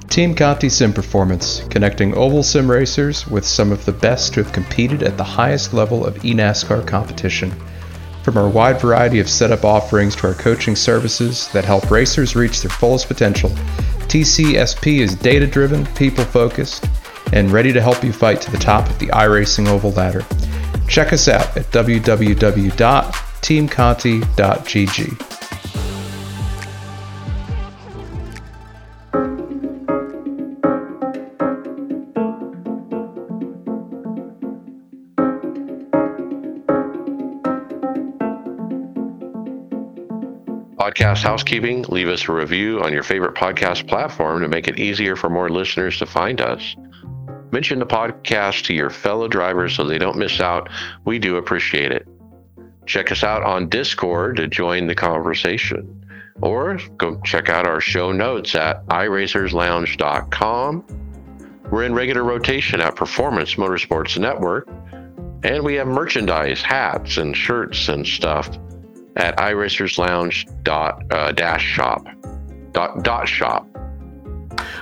Team Conti Sim Performance, connecting oval sim racers with some of the best who have competed at the highest level of eNASCAR competition. From our wide variety of setup offerings to our coaching services that help racers reach their fullest potential, TCSP is data-driven, people-focused, and ready to help you fight to the top of the iRacing Oval Ladder. Check us out at www.teamconti.gg. Podcast housekeeping, leave us a review on your favorite podcast platform to make it easier for more listeners to find us. Mention the podcast to your fellow drivers so they don't miss out. We do appreciate it. Check us out on Discord to join the conversation, or go check out our show notes at iRacersLounge.com. We're in regular rotation at Performance Motorsports Network, and we have merchandise, hats and shirts and stuff at iRacersLounge.shop.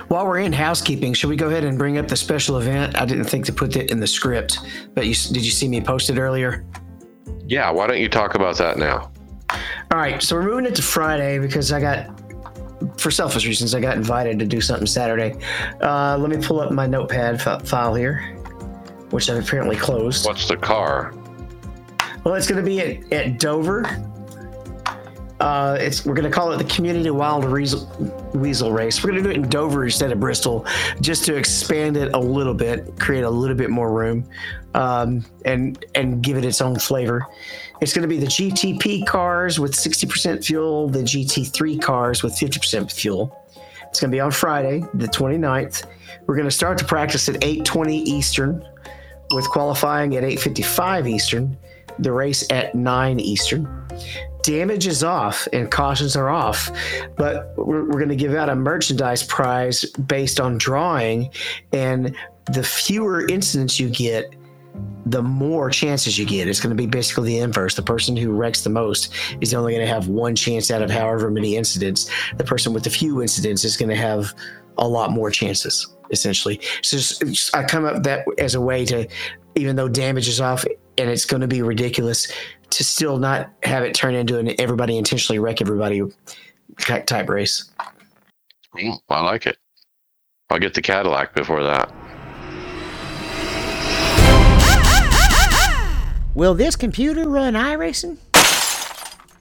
While we're in housekeeping, should we go ahead and bring up the special event? I didn't think to put it in the script, but did you see me post it earlier? Yeah, why don't you talk about that now? All right, so we're moving it to Friday because for selfish reasons, I got invited to do something Saturday. Let me pull up my notepad file here, which I've apparently closed. What's the car? Well, it's going to be at Dover. We're going to call it the Community Wild Weasel Race. We're going to do it in Dover instead of Bristol, just to expand it a little bit, create a little bit more room, and give it its own flavor. It's going to be the GTP cars with 60% fuel, the GT3 cars with 50% fuel. It's going to be on Friday, the 29th. We're going to start to practice at 8:20 Eastern, with qualifying at 8:55 Eastern. The race at 9 Eastern. Damage is off and cautions are off, but we're going to give out a merchandise prize based on drawing, and the fewer incidents you get, the more chances you get. It's going to be basically the inverse. The person who wrecks the most is only going to have one chance out of however many incidents. The person with the few incidents is going to have a lot more chances, essentially. So I come up that as a way to, even though damage is off, and it's going to be ridiculous, to still not have it turn into an everybody intentionally wreck everybody type race. I like it. I'll get the Cadillac before that. Will this computer run iRacing?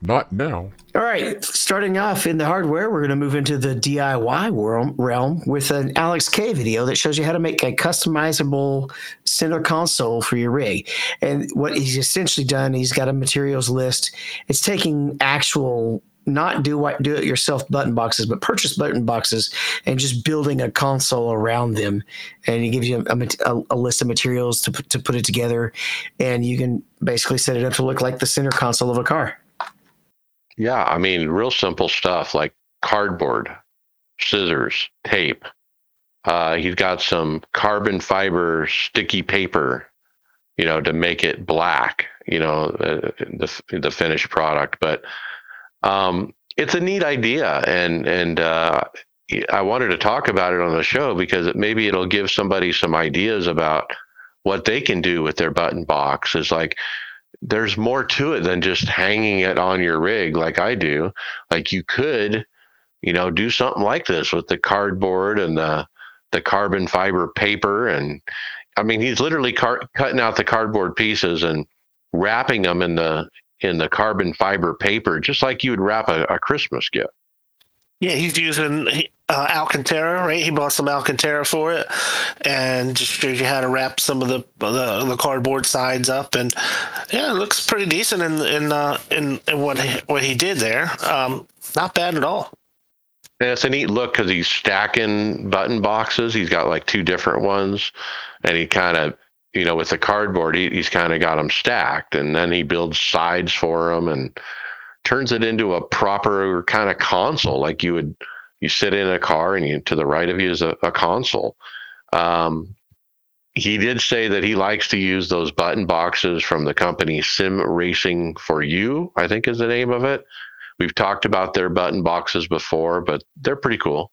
Not now. All right, starting off in the hardware, we're going to move into the DIY realm with an Alex K video that shows you how to make a customizable center console for your rig. And what he's essentially done, he's got a materials list. It's taking actual, not do-it-yourself button boxes, but purchase button boxes and just building a console around them. And he gives you a list of materials to put it together. And you can basically set it up to look like the center console of a car. Yeah, I mean, real simple stuff like cardboard, scissors, tape. He's got some carbon fiber sticky paper, you know, to make it black, you know, the finished product. But it's a neat idea, and I wanted to talk about it on the show because maybe it'll give somebody some ideas about what they can do with their button box. It's like, there's more to it than just hanging it on your rig like I do. Like you could, you know, do something like this with the cardboard and the carbon fiber paper. And I mean, he's literally cutting out the cardboard pieces and wrapping them in the carbon fiber paper, just like you would wrap a Christmas gift. Yeah, he's using Alcantara, right? He bought some Alcantara for it, and just shows you how to wrap some of the cardboard sides up. And yeah, it looks pretty decent in what he did there. Not bad at all. And it's a neat look because he's stacking button boxes. He's got like two different ones, and he kind of, you know, with the cardboard, he's kind of got them stacked, and then he builds sides for them and turns it into a proper kind of console. Like you sit in a car and to the right of you is a console. He did say that he likes to use those button boxes from the company Sim Racing For You, I think is the name of it. We've talked about their button boxes before, but they're pretty cool.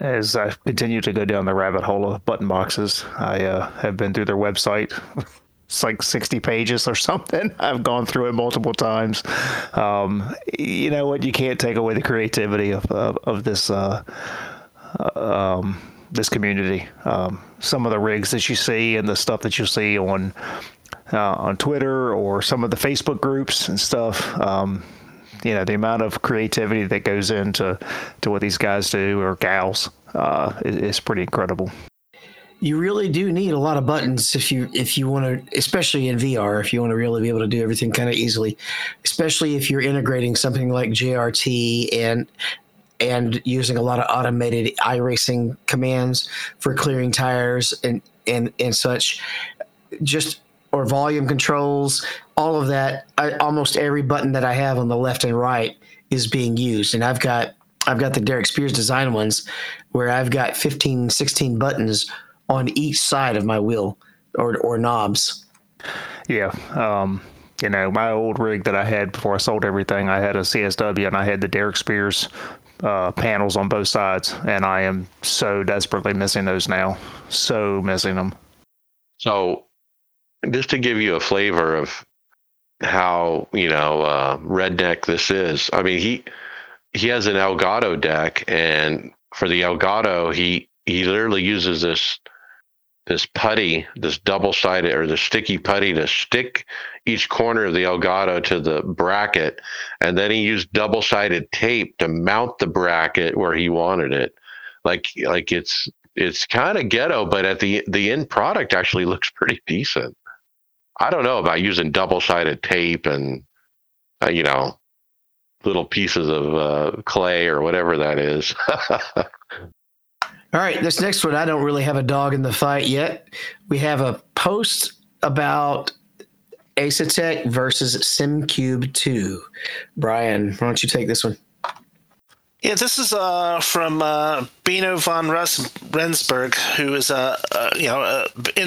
As I continue to go down the rabbit hole of button boxes, I have been through their website. It's like 60 pages or something. I've gone through it multiple times. You know what? You can't take away the creativity of this this community. Some of the rigs that you see and the stuff that you see on Twitter or some of the Facebook groups and stuff. You know, the amount of creativity that goes into what these guys do or gals is pretty incredible. You really do need a lot of buttons if you want to, especially in VR, if you want to really be able to do everything kind of easily, especially if you're integrating something like JRT and using a lot of automated iRacing commands for clearing tires and such, just or volume controls, all of that. Almost every button that I have on the left and right is being used, and I've got the Derek Spears design ones where I've got 15, 16 buttons on each side of my wheel or knobs. Yeah. You know, my old rig that I had before I sold everything, I had a CSW and I had the Derek Spears panels on both sides. And I am so desperately missing those now. So missing them. So just to give you a flavor of how, you know, redneck this is. I mean, he has an Elgato deck, and for the Elgato, he literally uses this putty, this double-sided or the sticky putty to stick each corner of the Elgato to the bracket. And then he used double-sided tape to mount the bracket where he wanted it. Like it's kind of ghetto, but at the end product actually looks pretty decent. I don't know about using double-sided tape and, you know, little pieces of clay or whatever that is. All right, this next one, I don't really have a dog in the fight yet. We have a post about Asetek versus SimCube 2. Brian, why don't you take this one? Yeah, this is from Bino von Rensburg, who is in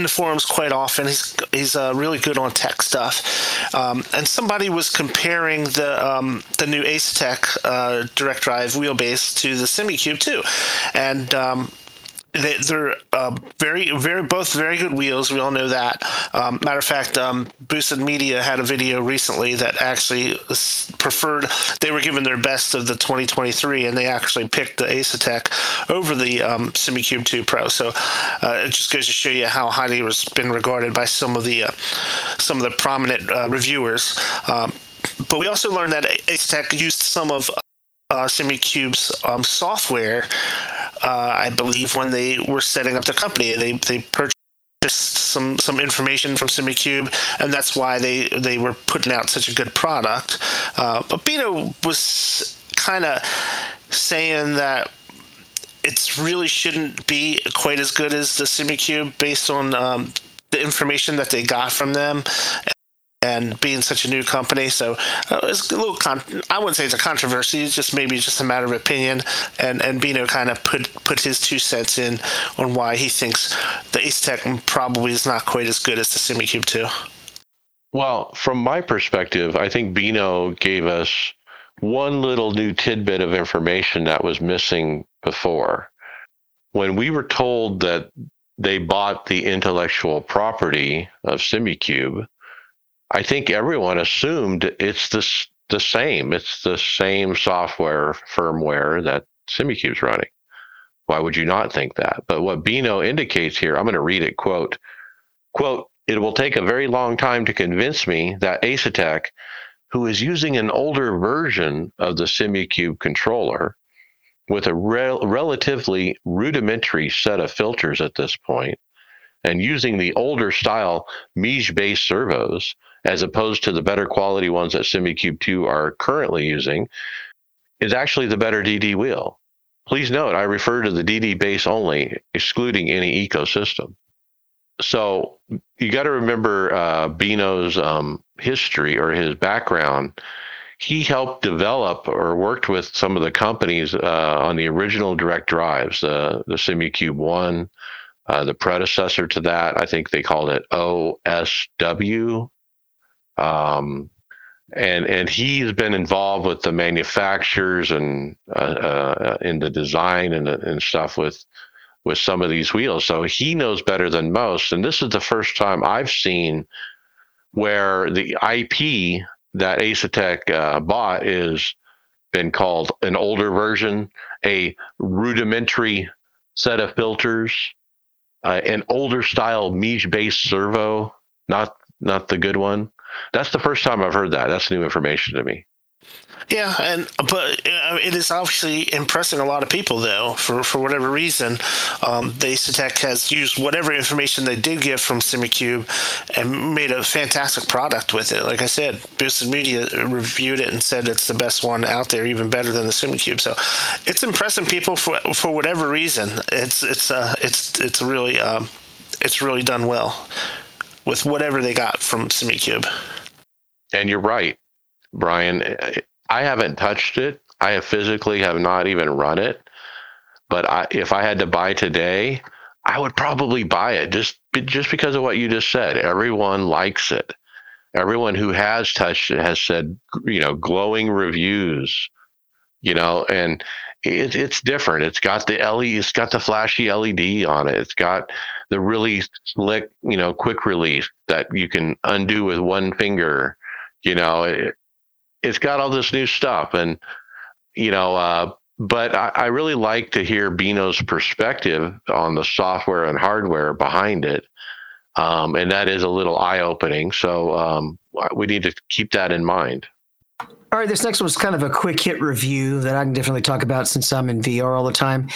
the forums quite often. He's really good on tech stuff. And somebody was comparing the new Asetek direct drive wheelbase to the SimiCube 2, and They're both very good wheels. We all know that. Matter of fact, Boosted Media had a video recently that actually preferred. They were given their best of the 2023, and they actually picked the Assetto over the SimiCube 2 Pro. So it just goes to show you how highly it's been regarded by some of the prominent reviewers. But we also learned that Assetto used some of SimiCube's software. I believe when they were setting up the company, they purchased some information from SimiCube, and that's why they were putting out such a good product. But Bino was kind of saying that it really shouldn't be quite as good as the SimiCube based on the information that they got from them. And being such a new company, so it's a little. I wouldn't say it's a controversy. It's just maybe just a matter of opinion. And Bino kind of put his 2 cents in on why he thinks the Assetto probably is not quite as good as the SimiCube 2. Well, from my perspective, I think Bino gave us one little new tidbit of information that was missing before. When we were told that they bought the intellectual property of SimiCube, I think everyone assumed it's the same. It's the same software firmware that SimiCube's running. Why would you not think that? But what Bino indicates here, I'm going to read it, quote, "It will take a very long time to convince me that Assetto, who is using an older version of the SimiCube controller with a relatively rudimentary set of filters at this point, and using the older style Miege-based servos, as opposed to the better quality ones that SimiCube 2 are currently using, is actually the better DD wheel. Please note, I refer to the DD base only, excluding any ecosystem." So you got to remember Bino's history or his background. He helped develop or worked with some of the companies on the original direct drives, the SimiCube 1, the predecessor to that, I think they called it OSW. And he's been involved with the manufacturers and in the design and stuff with some of these wheels. So he knows better than most. And this is the first time I've seen where the IP that Assetto bought is been called an older version, a rudimentary set of filters, an older style Miege-based servo, not the good one. That's the first time I've heard that. That's new information to me. Yeah, but it is obviously impressing a lot of people, though, for whatever reason. The Assetto has used whatever information they did get from SimiCube and made a fantastic product with it. Like I said, Boosted Media reviewed it and said it's the best one out there, even better than the SimiCube. So it's impressing people for whatever reason. It's really done well with whatever they got from SimiCube. And you're right, Brian. I haven't touched it. I have not even run it. But if I had to buy today, I would probably buy it just because of what you just said. Everyone likes it. Everyone who has touched it has said, glowing reviews. And it's different. It's got the LED. It's got the flashy LED on it. It's got the really slick, quick release that you can undo with one finger. It's got all this new stuff, and but I really like to hear Bino's perspective on the software and hardware behind it, and that is a little eye-opening. So we need to keep that in mind. All right, this next one's kind of a quick hit review that I can definitely talk about since I'm in VR all the time.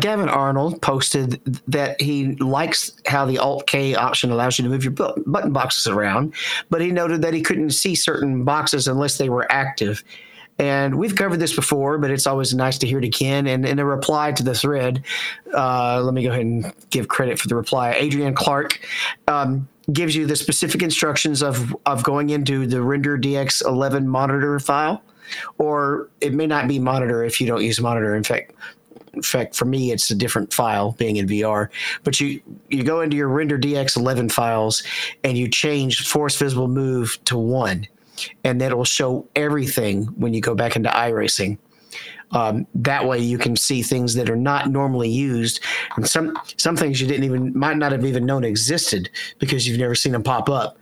Gavin Arnold posted that he likes how the Alt-K option allows you to move your button boxes around, but he noted that he couldn't see certain boxes unless they were active. And we've covered this before, but it's always nice to hear it again. And in a reply to the thread, let me go ahead and give credit for the reply. Adrian Clark gives you the specific instructions of going into the render DX11 monitor file, or it may not be monitor if you don't use monitor. In fact, for me, it's a different file being in VR. But you go into your render DX11 files and you change force visible move to 1. And that will show everything when you go back into iRacing. That way you can see things that are not normally used, and some things you didn't even might not have even known existed because you've never seen them pop up.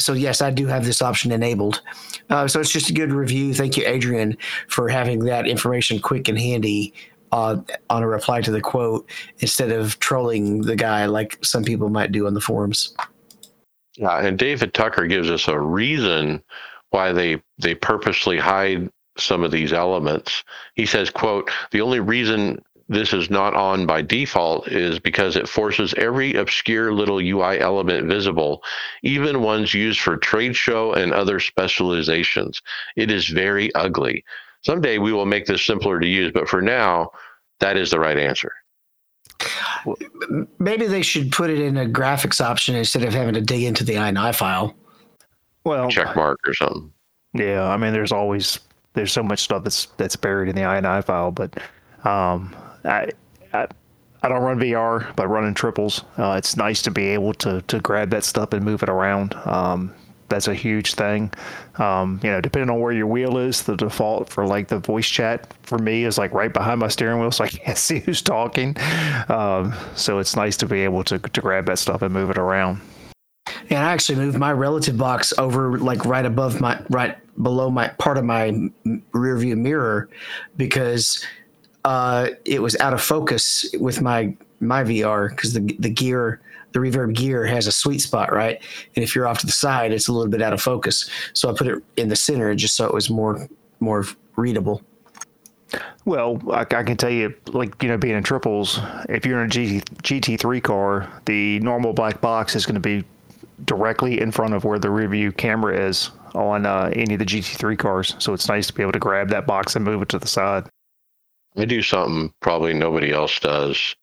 So yes, I do have this option enabled. So it's just a good review. Thank you, Adrian, for having that information quick and handy on a reply to the quote instead of trolling the guy like some people might do on the forums. And David Tucker gives us a reason why they purposely hide some of these elements. He says, quote, "The only reason this is not on by default is because it forces every obscure little UI element visible, even ones used for trade show and other specializations. It is very ugly. Someday we will make this simpler to use, but for now, that is the right answer." Maybe they should put it in a graphics option instead of having to dig into the INI file. Well, checkmark or something. Yeah, I mean, there's so much stuff that's buried in the INI file, but I don't run VR, but running triples, it's nice to be able to grab that stuff and move it around. That's a huge thing. Depending on where your wheel is, the default for like the voice chat for me is like right behind my steering wheel, so I can't see who's talking. So it's nice to be able to grab that stuff and move it around. And I actually moved my relative box over like right below my part of my rear view mirror because it was out of focus with my VR because the reverb gear has a sweet spot, right? And if you're off to the side, it's a little bit out of focus. So I put it in the center just so it was more readable. Well, I can tell you, being in triples, if you're in a GT3 car, the normal black box is going to be directly in front of where the rearview camera is on any of the GT3 cars. So it's nice to be able to grab that box and move it to the side. I do something probably nobody else does.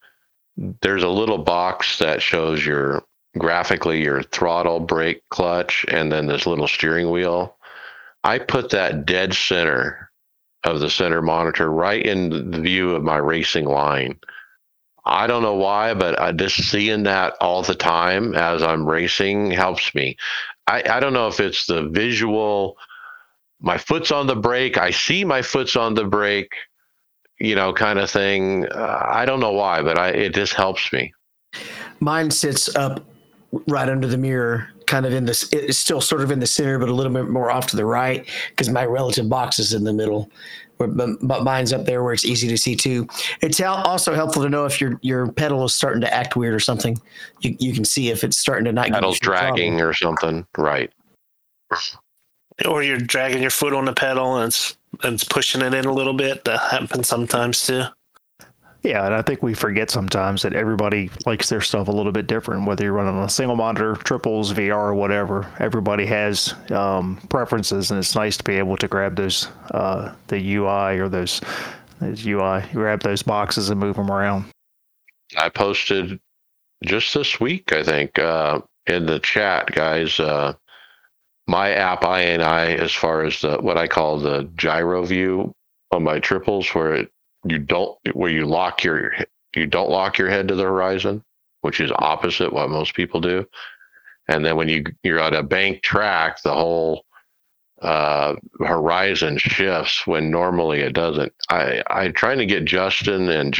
There's a little box that shows graphically your throttle, brake, clutch, and then this little steering wheel. I put that dead center of the center monitor right in the view of my racing line. I don't know why, but I just seeing that all the time as I'm racing helps me. I don't know if it's the visual, my foot's on the brake, I see my foot's on the brake, kind of thing. I don't know why, but it just helps me. Mine sits up right under the mirror, kind of in this, it's still sort of in the center, but a little bit more off to the right because my relative box is in the middle. But mine's up there where it's easy to see too. It's also helpful to know if your pedal is starting to act weird or something. You can see if it's starting to not. Pedal's dragging or something, right? Or you're dragging your foot on the pedal and it's pushing it in a little bit. That happens sometimes too. Yeah, and I think we forget sometimes that everybody likes their stuff a little bit different, whether you're running on a single monitor, triples, VR, or whatever. Everybody has preferences, and it's nice to be able to grab those grab those boxes and move them around. I posted just this week, I think, in the chat, guys. My app INI, as far as what I call the gyro view on my triples, where you don't lock your head to the horizon, which is opposite what most people do. And then when you're on a bank track, the whole horizon shifts when normally it doesn't. I'm trying to get Justin and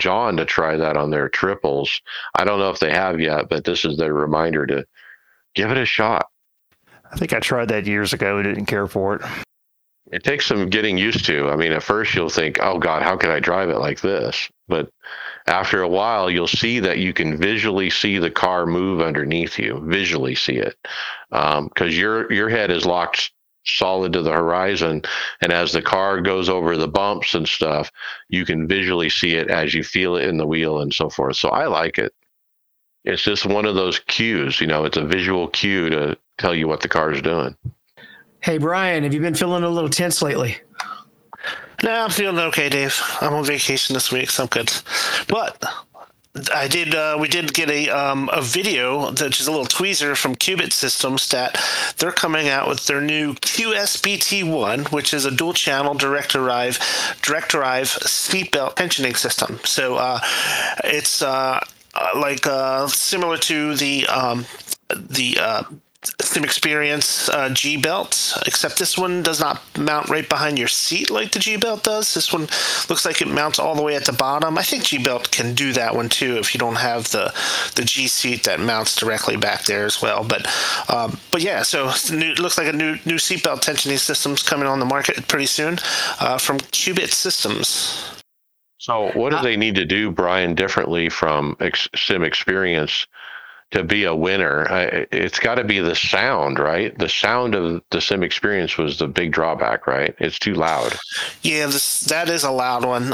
John to try that on their triples. I don't know if they have yet, but this is their reminder to give it a shot. I think I tried that years ago. I didn't care for it. It takes some getting used to. I mean, at first you'll think, oh, God, how can I drive it like this? But after a while, you'll see that you can visually see the car move underneath you, visually see it, because your head is locked solid to the horizon. And as the car goes over the bumps and stuff, you can visually see it as you feel it in the wheel and so forth. So I like it. It's just one of those cues. It's a visual cue to tell you what the car's doing. Hey, Brian, have you been feeling a little tense lately? No, I'm feeling okay, Dave. I'm on vacation this week, so I'm good. But I did. We did get a video, which is a little tweezer from Qubit Systems, that they're coming out with their new QSBT1, which is a dual-channel direct drive seatbelt tensioning system. So it's similar to the Sim Experience G-Belt, except this one does not mount right behind your seat like the G-Belt does. This one looks like it mounts all the way at the bottom. I think G-Belt can do that one too if you don't have the G-seat that mounts directly back there as well. But yeah, so it looks like a new seatbelt tensioning system's coming on the market pretty soon from Qubit Systems. So what do they need to do, Brian, differently from Sim Experience to be a winner? It's got to be the sound, right? The sound of the Sim Experience was the big drawback, right? It's too loud. Yeah, that is a loud one.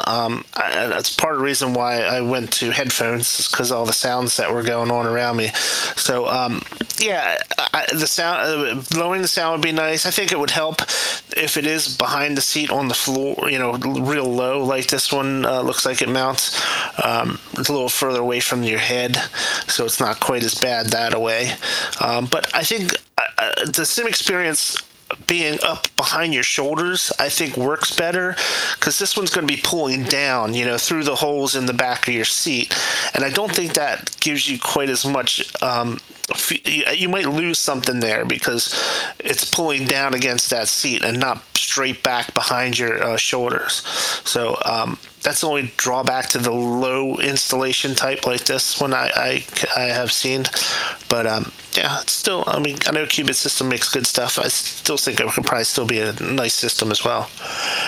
That's part of the reason why I went to headphones, is because all the sounds that were going on around me. So the sound, lowering the sound would be nice. I think it would help if it is behind the seat on the floor, you know, real low, like this one looks like it mounts. It's a little further away from your head, so it's not quite as bad that way. But I think the Sim Experience being up behind your shoulders, I think, works better, because this one's going to be pulling down, you know, through the holes in the back of your seat, and I don't think that gives you quite as much. You might lose something there because it's pulling down against that seat and not straight back behind your shoulders. So that's the only drawback to the low installation type like this one I have seen. But it's still, I mean, I know Qubit System makes good stuff. I still think it could probably still be a nice system as well.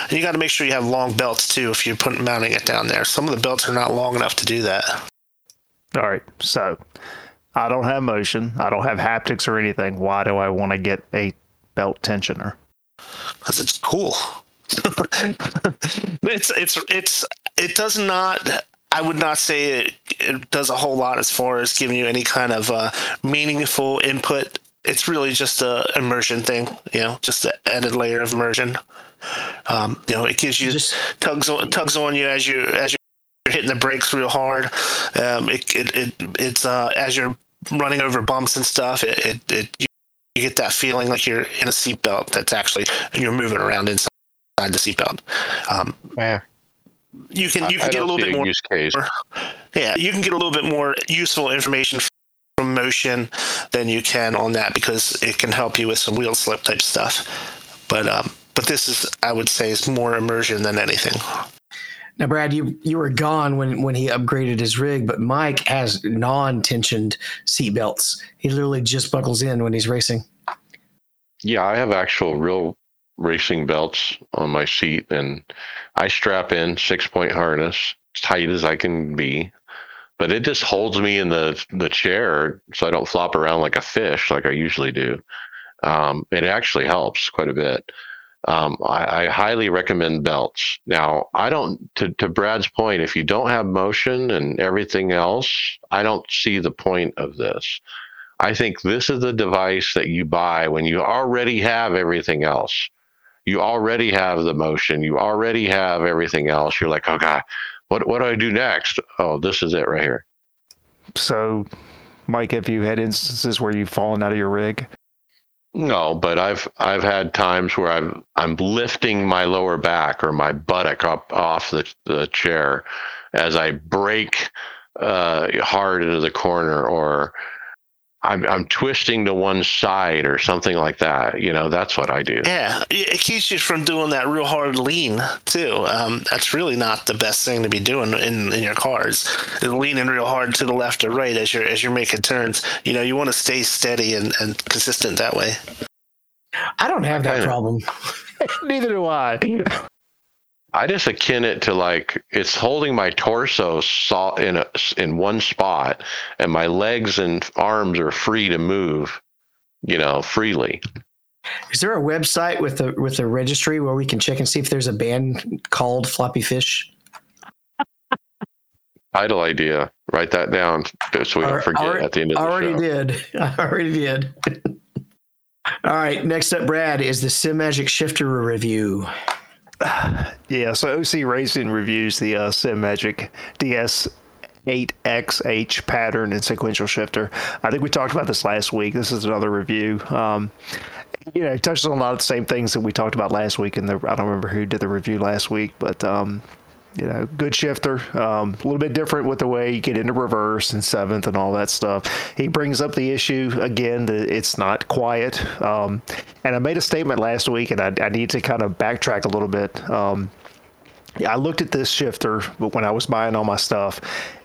And you got to make sure you have long belts too if you're mounting it down there. Some of the belts are not long enough to do that. All right, so I don't have motion. I don't have haptics or anything. Why do I want to get a belt tensioner? Because it's cool. It does not. I would not say it does a whole lot as far as giving you any kind of meaningful input. It's really just a immersion thing, you know, just an added layer of immersion. You know, it gives you tugs on you as you. Hitting the brakes real hard. It's as you're running over bumps and stuff, you get that feeling like you're in a seatbelt that's actually, and you're moving around inside the seatbelt. You can get a little bit more use case. Yeah, you can get a little bit more useful information from motion than you can on that, because it can help you with some wheel slip type stuff. But this is, I would say, is more immersion than anything. Now, Brad, you were gone when he upgraded his rig, but Mike has non-tensioned seatbelts. He literally just buckles in when he's racing. Yeah, I have actual real racing belts on my seat, and I strap in 6-point harness, tight as I can be, but it just holds me in the chair so I don't flop around like a fish like I usually do. It actually helps quite a bit. I highly recommend belts. Now, I don't, to Brad's point, if you don't have motion and everything else, I don't see the point of this. I think this is the device that you buy when you already have everything else. You already have the motion. You already have everything else. You're like, oh God, what do I do next? Oh, this is it right here. So, Mike, have you had instances where you've fallen out of your rig? No, but I've had times where I'm lifting my lower back or my buttock up off the chair as I brake hard into the corner, or I'm twisting to one side or something like that. You know, that's what I do. Yeah, it keeps you from doing that real hard lean too. That's really not the best thing to be doing in your cars. Leaning real hard to the left or right as you're making turns. You know, you want to stay steady and consistent that way. I don't have that problem. Neither do I. I just akin it to, like, it's holding my torso in one spot, and my legs and arms are free to move, you know, freely. Is there a website with a registry where we can check and see if there's a band called Floppy Fish? Idle idea. Write that down so we don't forget at the end of the show. I already did. All right. Next up, Brad, is the Sim Magic Shifter review. Yeah, so OC Racing reviews the Sim Magic DS8XH pattern and sequential shifter. I think we talked about this last week. This is another review. You know, it touches on a lot of the same things that we talked about last week. I don't remember who did the review last week, but You know, good shifter, a little bit different with the way you get into reverse and seventh and all that stuff. He brings up the issue again that it's not quiet. And I made a statement last week, and I need to kind of backtrack a little bit. I looked at this shifter when I was buying all my stuff,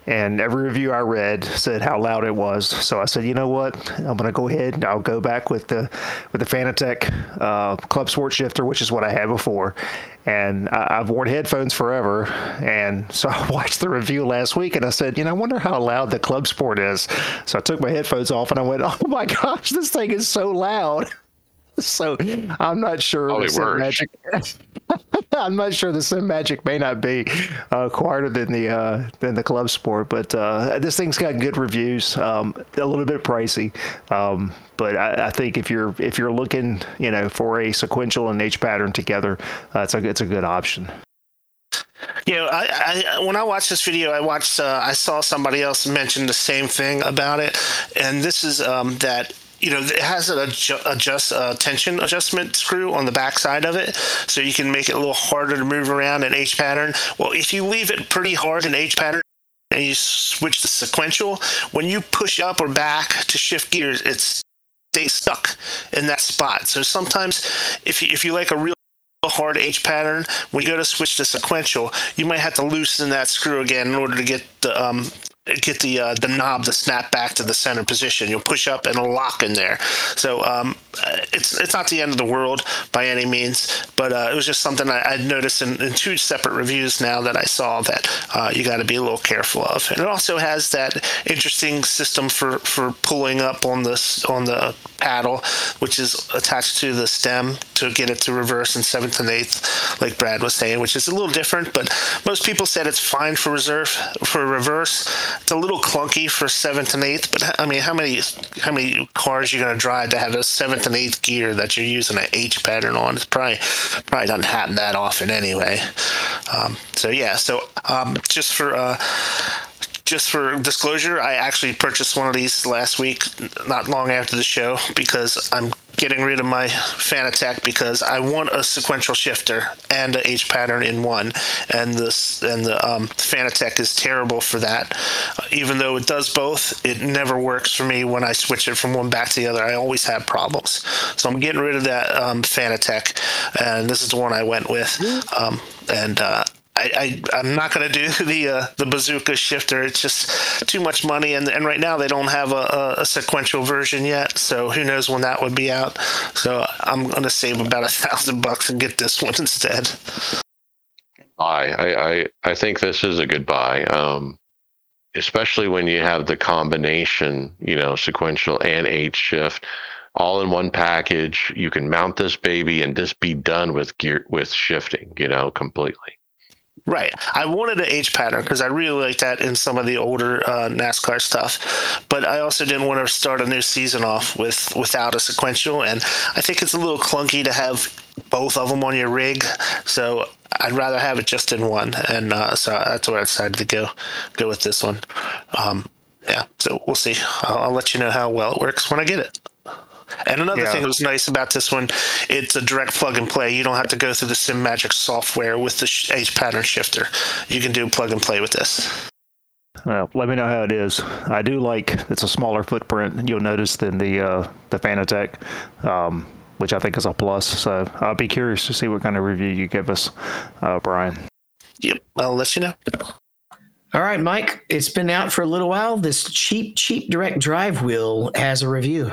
and every review I read said how loud it was. So I said, you know what? I'm going to go ahead and I'll go back with the Fanatec Club Sport shifter, which is what I had before. And I've worn headphones forever. And so I watched the review last week, and I said, you know, I wonder how loud the Club Sport is. So I took my headphones off, and I went, oh, my gosh, this thing is so loud. So I'm not sure the Sim Magic may not be quieter than the Club Sport, but this thing's got good reviews. A little bit pricey, but I think if you're looking, you know, for a sequential and H pattern together, it's a good option. You know, I when I watched this video, I saw somebody else mention the same thing about it, and this is that. You know, it has an tension adjustment screw on the back side of it, so you can make it a little harder to move around in H pattern. Well, if you leave it pretty hard in H pattern and you switch to sequential, when you push up or back to shift gears, it stays stuck in that spot. So sometimes, if you like a real hard H pattern, when you go to switch to sequential, you might have to loosen that screw again in order to get the knob to snap back to the center position. You'll push up and it'll lock in there. So it's not the end of the world by any means, but it was just something I noticed in two separate reviews now that I saw that you got to be a little careful of. And it also has that interesting system for pulling up on the paddle, which is attached to the stem to get it to reverse in seventh and eighth, like Brad was saying, which is a little different, but most people said it's fine for reverse. It's a little clunky for seventh and eighth, but I mean, how many cars you're going to drive that have a seventh and eighth gear that you're using an H pattern on? It's probably doesn't happen that often anyway. Just for disclosure, I actually purchased one of these last week, not long after the show, because I'm getting rid of my Fanatec because I want a sequential shifter and an H pattern in one, and the Fanatec is terrible for that. Even though it does both, it never works for me when I switch it from one back to the other. I always have problems, so I'm getting rid of that Fanatec, and this is the one I went with, I'm not going to do the bazooka shifter. It's just too much money, and right now they don't have a sequential version yet, so who knows when that would be out. So I'm going to save about $1,000 and get this one instead. I think this is a good buy, especially when you have the combination, you know, sequential and H shift all in one package. You can mount this baby and just be done with shifting, you know, completely. Right. I wanted an H pattern because I really like that in some of the older NASCAR stuff, but I also didn't want to start a new season off without a sequential, and I think it's a little clunky to have both of them on your rig, so I'd rather have it just in one, and so that's where I decided to go with this one. Yeah, so we'll see. I'll let you know how well it works when I get it. And another thing that was nice about this one, it's a direct plug and play. You don't have to go through the Sim Magic software with the H pattern shifter. You can do plug and play with this. Well, let me know how it is. I do like it's a smaller footprint, you'll notice, than the Fanatec, which I think is a plus. So I'll be curious to see what kind of review you give us, Brian. Yep, I'll let you know. All right, Mike, it's been out for a little while. This cheap direct drive wheel has a review.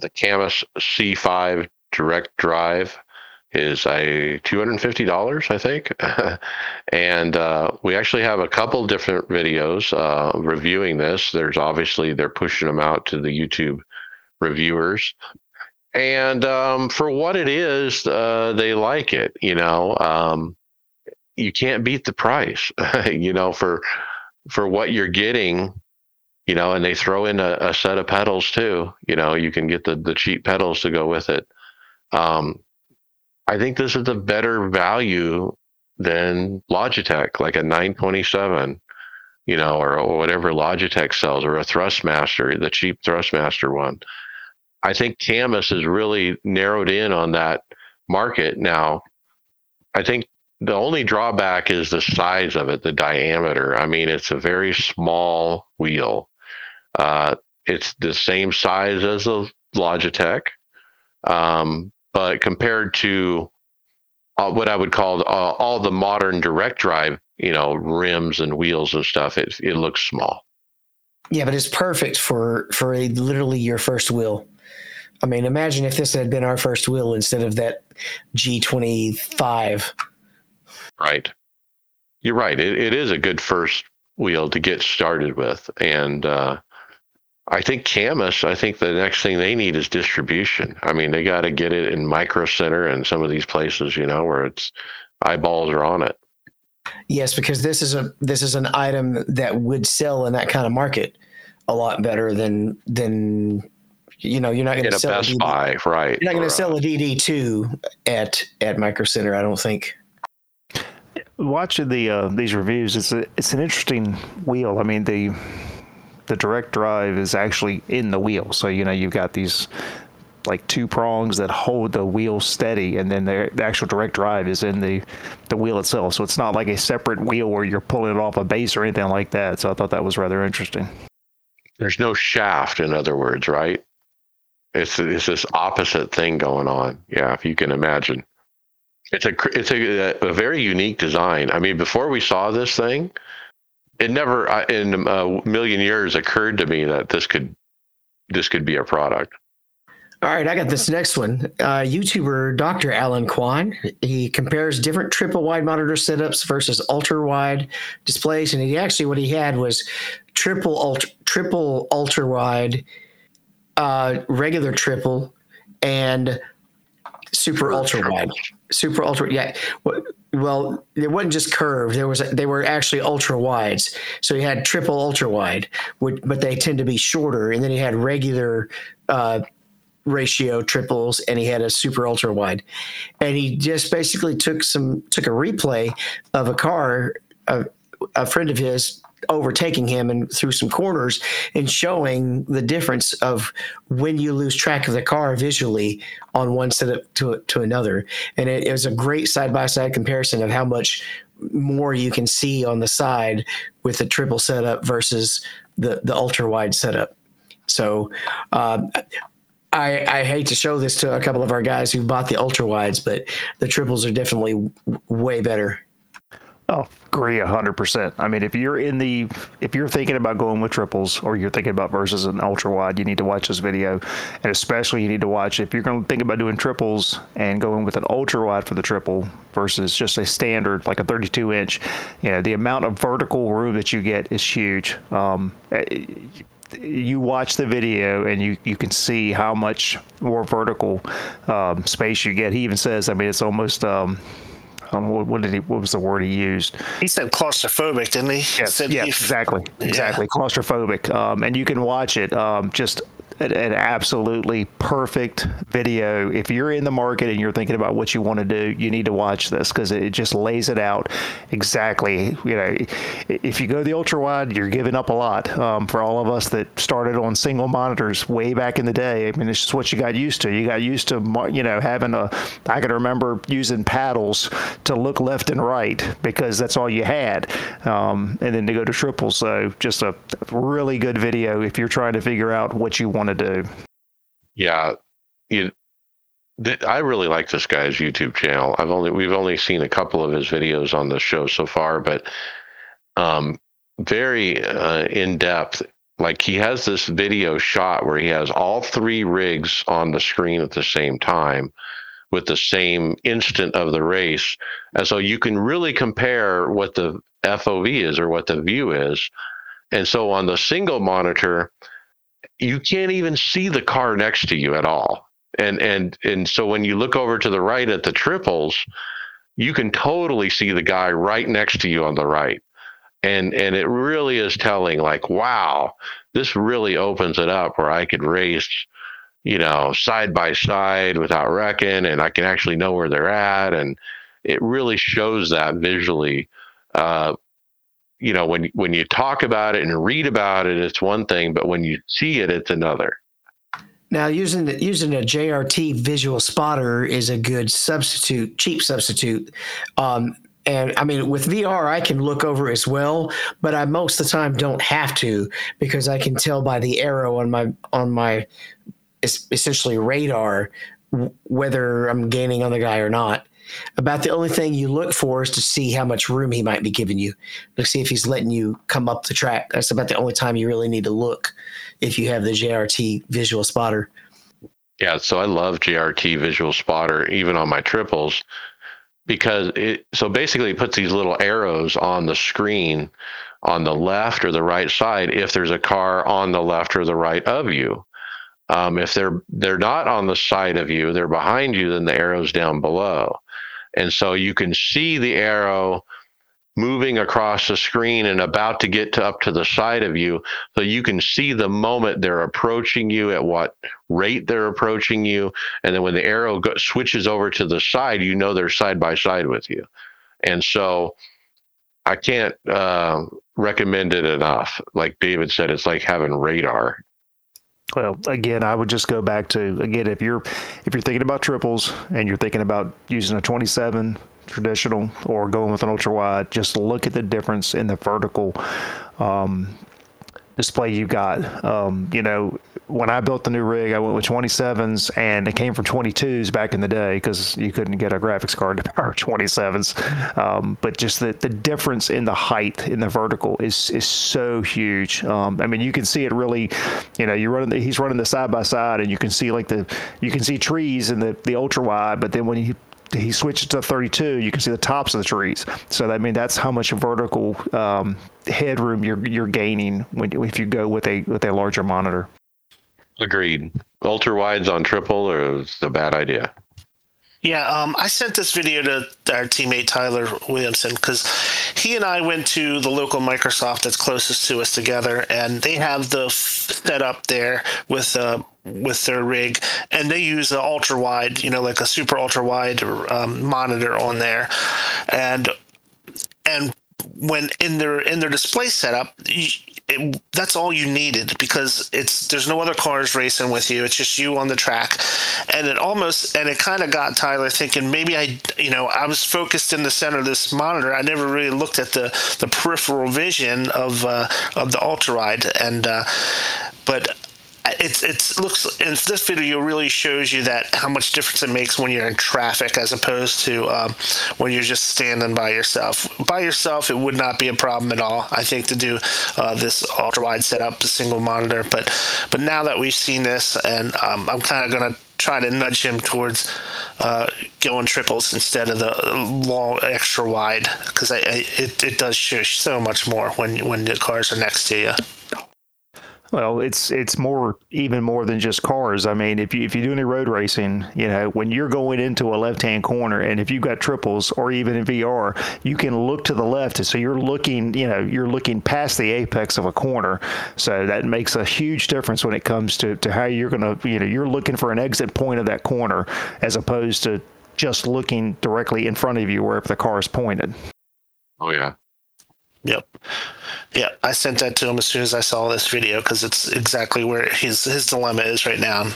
The Cama C5 direct drive is $250, I think. And we actually have a couple different videos reviewing this. There's obviously they're pushing them out to the YouTube reviewers. And for what it is, they like it. You know, you can't beat the price, you know, for what you're getting. You know, and they throw in a set of pedals too. You know, you can get the cheap pedals to go with it. I think this is a better value than Logitech, like a 927, you know, or whatever Logitech sells, or a Thrustmaster, the cheap Thrustmaster one. I think Camas has really narrowed in on that market now. I think The only drawback is the size of it, the diameter. I mean, it's a very small wheel. It's the same size as a Logitech, but compared to what I would call all the modern direct drive, rims and wheels and stuff, it looks small. Yeah, but it's perfect for literally your first wheel. I mean, imagine if this had been our first wheel instead of that G25. Right. You're right. It is a good first wheel to get started with. And I think Camus, the next thing they need is distribution. I mean, they got to get it in Micro Center and some of these places, where it's eyeballs are on it. Yes, because this is an item that would sell in that kind of market a lot better than you're not going to sell a Best Buy, right? You're not going to sell a DD2 at Micro Center, I don't think. Watching these reviews, it's an interesting wheel. I mean, the direct drive is actually in the wheel, so you've got these like two prongs that hold the wheel steady, and then the actual direct drive is in the wheel itself. So it's not like a separate wheel where you're pulling it off a base or anything like that. So I thought that was rather interesting. There's no shaft, in other words, right? It's this opposite thing going on. Yeah, if you can imagine. It's a very unique design. I mean, before we saw this thing, it never in a million years occurred to me that this could be a product. All right, I got this next one. YouTuber Dr. Alan Kwan, he compares different triple-wide monitor setups versus ultra-wide displays, and he actually what he had was triple ultra-wide, regular triple, and super ultra-wide. Super ultra, yeah. Well, it wasn't just curved. They were actually ultra wides. So you had triple ultra wide, but they tend to be shorter. And then he had regular ratio triples, and he had a super ultra wide. And he just basically took a replay of a car, a friend of his overtaking him and through some corners, and showing the difference of when you lose track of the car visually on one setup to another. And it was a great side-by-side comparison of how much more you can see on the side with the triple setup versus the ultra-wide setup. So I hate to show this to a couple of our guys who bought the ultra-wides, but the triples are definitely way better. Oh, agree 100%. I mean, if you're thinking about going with triples, or you're thinking about versus an ultra wide, you need to watch this video. And especially you need to watch, if you're going to think about doing triples and going with an ultra wide for the triple versus just a standard, like a 32 inch, the amount of vertical room that you get is huge. You watch the video and you can see how much more vertical space you get. He even says, I mean, it's almost, what was the word he used? He said claustrophobic, didn't he? Yes, exactly, claustrophobic. And you can watch it, just an absolutely perfect video. If you're in the market and you're thinking about what you want to do, you need to watch this, because it just lays it out exactly. If you go the ultra wide, you're giving up a lot. For all of us that started on single monitors way back in the day, I mean, it's just what you got used to. You got used to, having I can remember using paddles to look left and right because that's all you had. And then to go to triple. So just a really good video if you're trying to figure out what you want to do. Yeah, I really like this guy's YouTube channel. We've only seen a couple of his videos on the show so far, but very in depth. Like, he has this video shot where he has all three rigs on the screen at the same time with the same instant of the race, and so you can really compare what the FOV is, or what the view is. And so on the single monitor, you can't even see the car next to you at all. And so when you look over to the right at the triples, you can totally see the guy right next to you on the right. And it really is telling, like, wow, this really opens it up where I could race, side by side without wrecking, and I can actually know where they're at. And it really shows that visually. When you talk about it and read about it, it's one thing, but when you see it, it's another. Now, using a JRT visual spotter is a good substitute, cheap substitute. And I mean, with VR, I can look over as well, but I most of the time don't have to, because I can tell by the arrow on my essentially radar whether I'm gaining on the guy or not. About the only thing you look for is to see how much room he might be giving you, to see if he's letting you come up the track. That's about the only time you really need to look if you have the JRT visual spotter. Yeah, so I love JRT visual spotter even on my triples, because basically it puts these little arrows on the screen on the left or the right side if there's a car on the left or the right of you. If they're not on the side of you, they're behind you, then the arrow's down below. And so you can see the arrow moving across the screen and about to get up to the side of you. So you can see the moment they're approaching you, at what rate they're approaching you. And then when the arrow switches over to the side, you know they're side by side with you. And so I can't recommend it enough. Like David said, it's like having radar. Well, again, I would just go back to, again, if you're thinking about triples and you're thinking about using a 27 traditional or going with an ultra wide, just look at the difference in the vertical display you got. When I built the new rig, I went with 27s, and it came from 22s back in the day because you couldn't get a graphics card to power 27s. But just the difference in the height in the vertical is so huge. You can see it really. He's running the side by side, and you can see you can see trees in the ultra wide, but then when he switches to 32, you can see the tops of the trees. So that's how much vertical headroom you're gaining if you go with a larger monitor. Agreed. Ultra wides on triple is a bad idea. Yeah, I sent this video to our teammate Tyler Williamson because he and I went to the local Microsoft that's closest to us together, and they have the setup there with their rig, and they use an ultra wide, like a super ultra wide monitor on there, and when in their display setup. That's all you needed because there's no other cars racing with you. It's just you on the track, and it kind of got Tyler thinking maybe I was focused in the center of this monitor. I never really looked at the peripheral vision of the ultra wide, but. It looks, in this video really shows you that how much difference it makes when you're in traffic as opposed to when you're just standing by yourself. By yourself, it would not be a problem at all, I think, to do this ultra wide setup, the single monitor. But now that we've seen this, and I'm kind of going to try to nudge him towards going triples instead of the long extra wide, because it does show so much more when the cars are next to you. Well, it's even more than just cars. If you do any road racing, when you're going into a left-hand corner, and if you've got triples or even in VR, you can look to the left. So you're looking past the apex of a corner. So that makes a huge difference when it comes to how you're going to, you're looking for an exit point of that corner as opposed to just looking directly in front of you wherever the car is pointed. Oh, yeah. Yep. Yeah, I sent that to him as soon as I saw this video because it's exactly where his dilemma is right now. And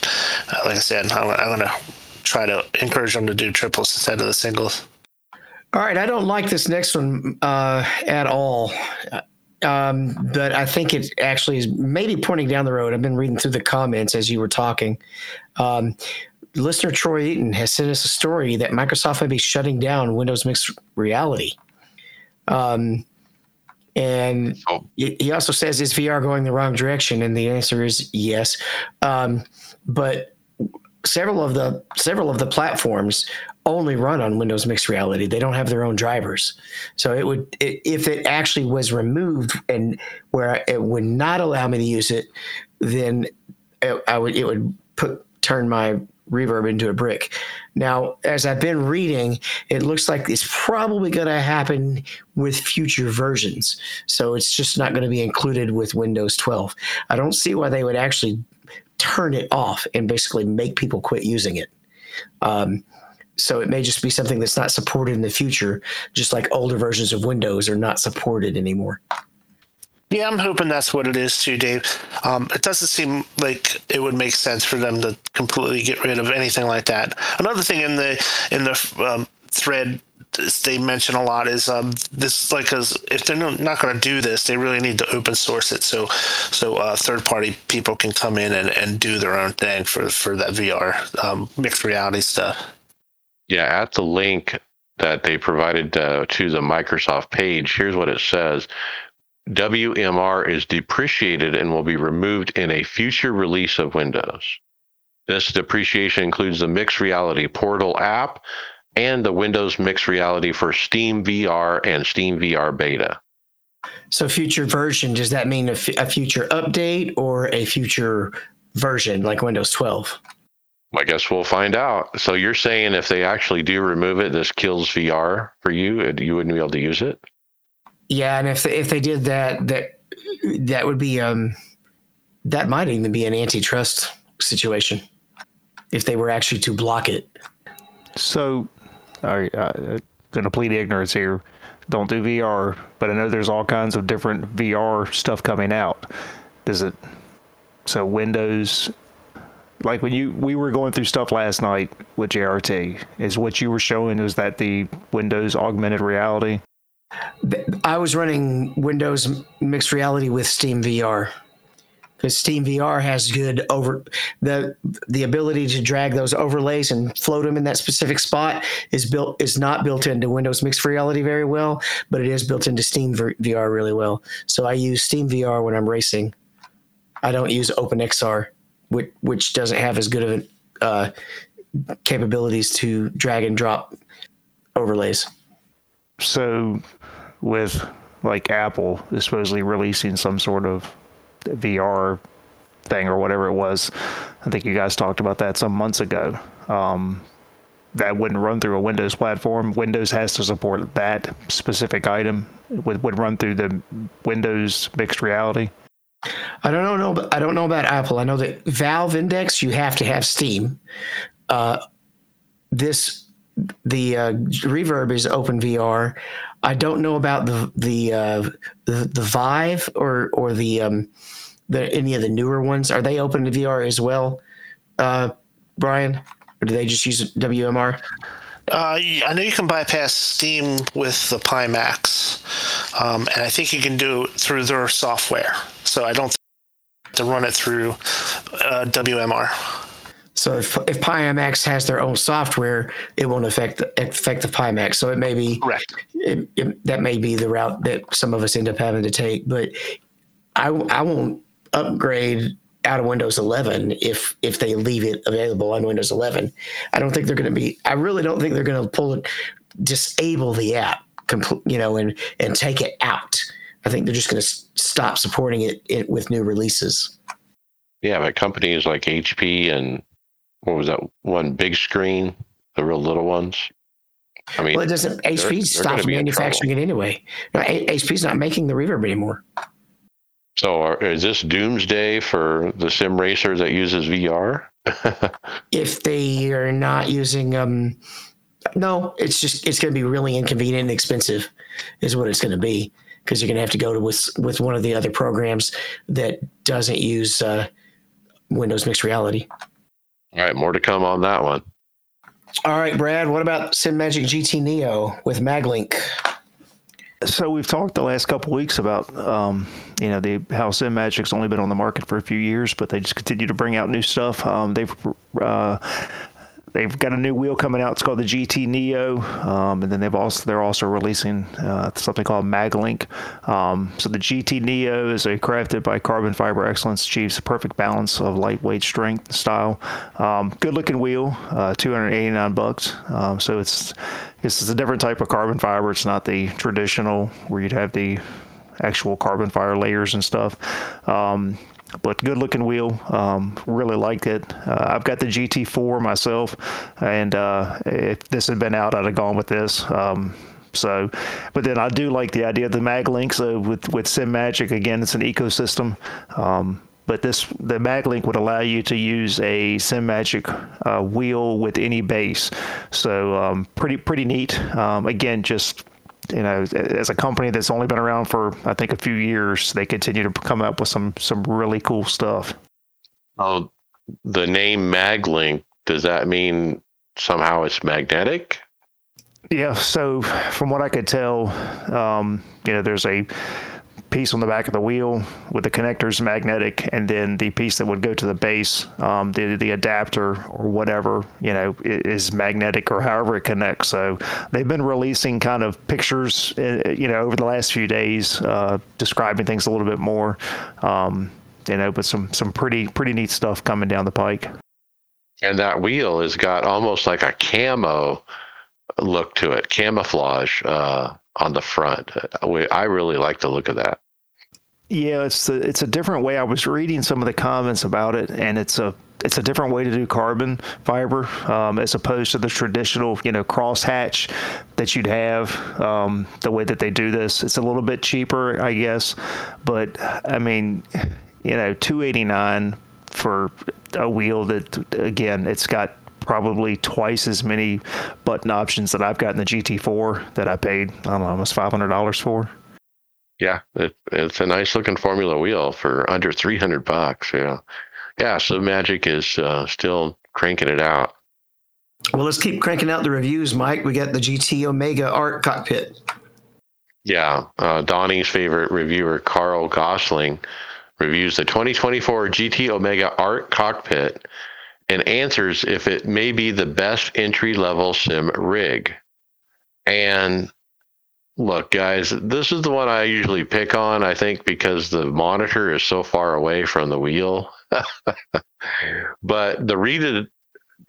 like I said, I'm going to try to encourage him to do triples instead of the singles. All right, I don't like this next one at all, but I think it actually is maybe pointing down the road. I've been reading through the comments as you were talking. Listener Troy Eaton has sent us a story that Microsoft may be shutting down Windows Mixed Reality. And he also says, is VR going the wrong direction? And the answer is yes. But several of the platforms only run on Windows Mixed Reality. They don't have their own drivers. So if it actually was removed and where it would not allow me to use it, then it would turn my Reverb into a brick. Now, as I've been reading, it looks like it's probably going to happen with future versions. So it's just not going to be included with Windows 12. I don't see why they would actually turn it off and basically make people quit using it. So it may just be something that's not supported in the future, just like older versions of Windows are not supported anymore. Yeah, I'm hoping that's what it is too, Dave. It doesn't seem like it would make sense for them to completely get rid of anything like that. Another thing in the thread they mention a lot is this, like, if they're not going to do this, they really need to open source it so third party people can come in and do their own thing for that VR mixed reality stuff. Yeah, at the link that they provided to the Microsoft page, here's what it says. WMR is depreciated and will be removed in a future release of Windows. This depreciation includes the Mixed Reality Portal app and the Windows Mixed Reality for Steam VR and Steam VR Beta. So future version, does that mean a future update or a future version like Windows 12? I guess we'll find out. So you're saying if they actually do remove it, this kills VR for you, and you wouldn't be able to use it? Yeah, and if they did that would be that might even be an antitrust situation if they were actually to block it. So, I'm going to plead ignorance here. Don't do VR, but I know there's all kinds of different VR stuff coming out. Does it? So Windows, like we were going through stuff last night with JRT. Is what you were showing was that the Windows augmented reality? I was running Windows Mixed Reality with Steam VR because Steam VR has good the ability to drag those overlays and float them in that specific spot is not built into Windows Mixed Reality very well, but it is built into Steam VR really well. So I use Steam VR when I'm racing. I don't use OpenXR, which doesn't have as good of capabilities to drag and drop overlays. So with like Apple is supposedly releasing some sort of VR thing or whatever it was, I think you guys talked about that some months ago, that wouldn't run through a Windows platform. Windows has to support that specific item. It would run through the Windows Mixed Reality. I don't know about Apple. I know that Valve Index, you have to have Steam. The Reverb is OpenVR. I don't know about the Vive or the any of the newer ones. Are they open to VR as well, Brian? Or do they just use WMR? I know you can bypass Steam with the Pimax, and I think you can do it through their software. So I don't have to run it through WMR. So if Pimax has their own software, it won't affect the Pimax. So it may be correct. That may be the route that some of us end up having to take. But I won't upgrade out of Windows 11 if they leave it available on Windows 11. I don't think they're going to be. I really don't think they're going to disable the app, and take it out. I think they're just going to stop supporting it with new releases. Yeah, but companies like HP and what was that one, Big Screen, the real little ones? I mean, well, it doesn't. HP stops manufacturing it anyway. No, HP's not making the Reverb anymore. So, is this doomsday for the sim racer that uses VR? If they are not using, no, it's going to be really inconvenient and expensive, is what it's going to be, because you're going to have to go to with one of the other programs that doesn't use Windows Mixed Reality. All right, more to come on that one. All right, Brad, what about SimMagic GT Neo with MagLink? So we've talked the last couple weeks about how SimMagic's only been on the market for a few years, but they just continue to bring out new stuff. They've got a new wheel coming out. It's called the GT Neo, and then they're also releasing something called MagLink. So the GT Neo is crafted by Carbon Fiber Excellence, achieves a perfect balance of lightweight, strength, and style. Good looking wheel, $289. So it's a different type of carbon fiber. It's not the traditional where you'd have the actual carbon fiber layers and stuff. But good looking wheel, really liked it. I've got the GT4 myself, and if this had been out, I'd have gone with this. But then I do like the idea of the MagLink. So with SimMagic, again, it's an ecosystem. But the MagLink would allow you to use a SimMagic wheel with any base. So pretty neat. Again, just, as a company that's only been around for, I think, a few years, they continue to come up with some really cool stuff. Oh, the name MagLink, does that mean somehow it's magnetic? Yeah, so from what I could tell, there's a piece on the back of the wheel with the connectors magnetic, and then the piece that would go to the base, the adapter or whatever, is magnetic or however it connects. So they've been releasing kind of pictures, over the last few days, describing things a little bit more, but some pretty neat stuff coming down the pike. And that wheel has got almost like a camo look to it, camouflage on the front. I really like the look of that. Yeah, it's a different way. I was reading some of the comments about it, and it's a different way to do carbon fiber, as opposed to the traditional, crosshatch that you'd have. The way that they do this, it's a little bit cheaper, I guess. But I mean, $289 for a wheel that, again, it's got probably twice as many button options that I've got in the GT4 that I paid, almost $500 for. Yeah, it's a nice looking Formula wheel for under $300. Yeah. Yeah, so Magic is still cranking it out. Well, let's keep cranking out the reviews, Mike. We got the GT Omega Art Cockpit. Yeah, Donnie's favorite reviewer, Carl Gosling, reviews the 2024 GT Omega Art Cockpit and answers if it may be the best entry-level sim rig. And look, guys, this is the one I usually pick on, I think, because the monitor is so far away from the wheel. But the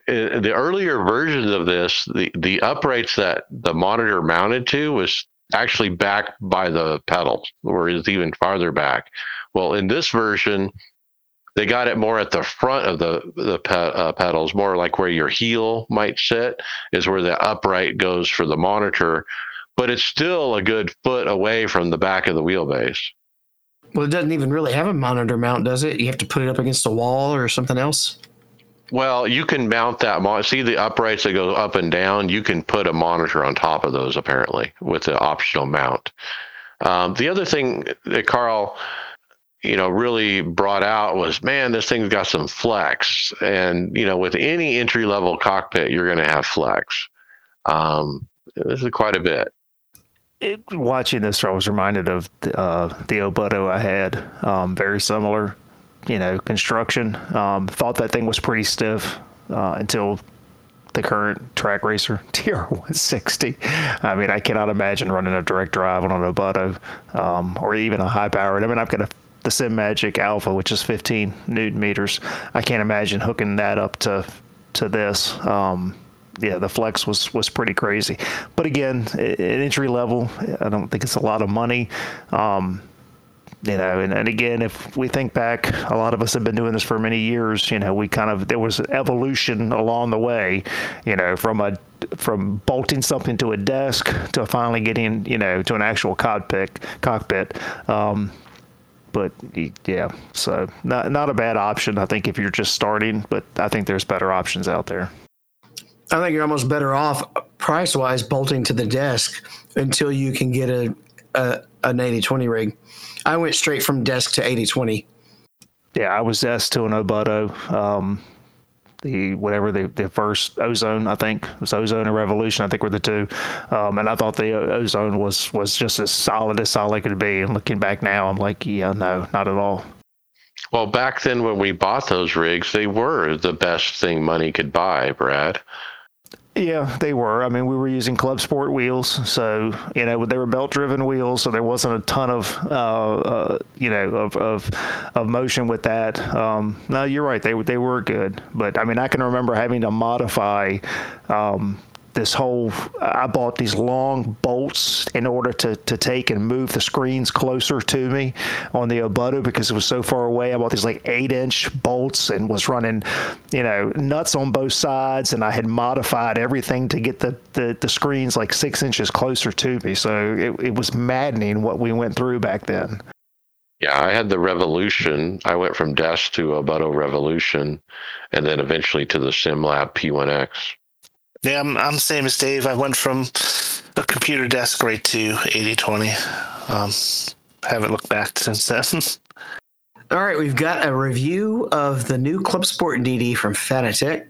earlier versions of this, the uprights that the monitor mounted to was actually back by the pedals, or is even farther back. Well, in this version, they got it more at the front of the pedals, more like where your heel might sit is where the upright goes for the monitor, but it's still a good foot away from the back of the wheelbase. Well, it doesn't even really have a monitor mount, does it? You have to put it up against a wall or something else? Well, you can mount that monitor. See the uprights that go up and down? You can put a monitor on top of those, apparently, with the optional mount. The other thing that Carl really brought out was, man, this thing's got some flex. And, with any entry-level cockpit, you're going to have flex. This is quite a bit. Watching this, I was reminded of the Obutto I had, very similar, construction. Thought that thing was pretty stiff until the current track racer, TR160. I mean, I cannot imagine running a direct drive on an Obutto or even a high-powered. I mean, I've got the SimMagic Alpha, which is 15 newton meters. I can't imagine hooking that up to this. The flex was pretty crazy. But again, at entry level, I don't think it's a lot of money. And again, if we think back, a lot of us have been doing this for many years. There was evolution along the way, from bolting something to a desk to finally getting, to an actual cockpit. But yeah, so not a bad option, I think, if you're just starting, but I think there's better options out there. I think you're almost better off price-wise bolting to the desk until you can get an 80/20 rig. I went straight from desk to 80/20. Yeah, I was desk to an Obutto, the first Ozone, I think. It was Ozone and Revolution, I think, were the two. And I thought the Ozone was just as solid it could be. And looking back now, I'm like, yeah, no, not at all. Well, back then when we bought those rigs, they were the best thing money could buy, Brad. Yeah, they were. I mean, we were using Club Sport wheels, so, they were belt-driven wheels, so there wasn't a ton of, of motion with that. No, you're right. They were good. But, I mean, I can remember having to modify I bought these long bolts in order to take and move the screens closer to me on the Obutto because it was so far away. I bought these 8-inch bolts and was running, nuts on both sides. And I had modified everything to get the screens 6 inches closer to me. So it was maddening what we went through back then. Yeah, I had the Revolution. I went from desk to Obutto Revolution and then eventually to the SimLab P1X. Yeah, I'm the same as Dave. I went from a computer desk right to 80/20. Haven't looked back since then. All right, we've got a review of the new Club Sport DD from Fanatec.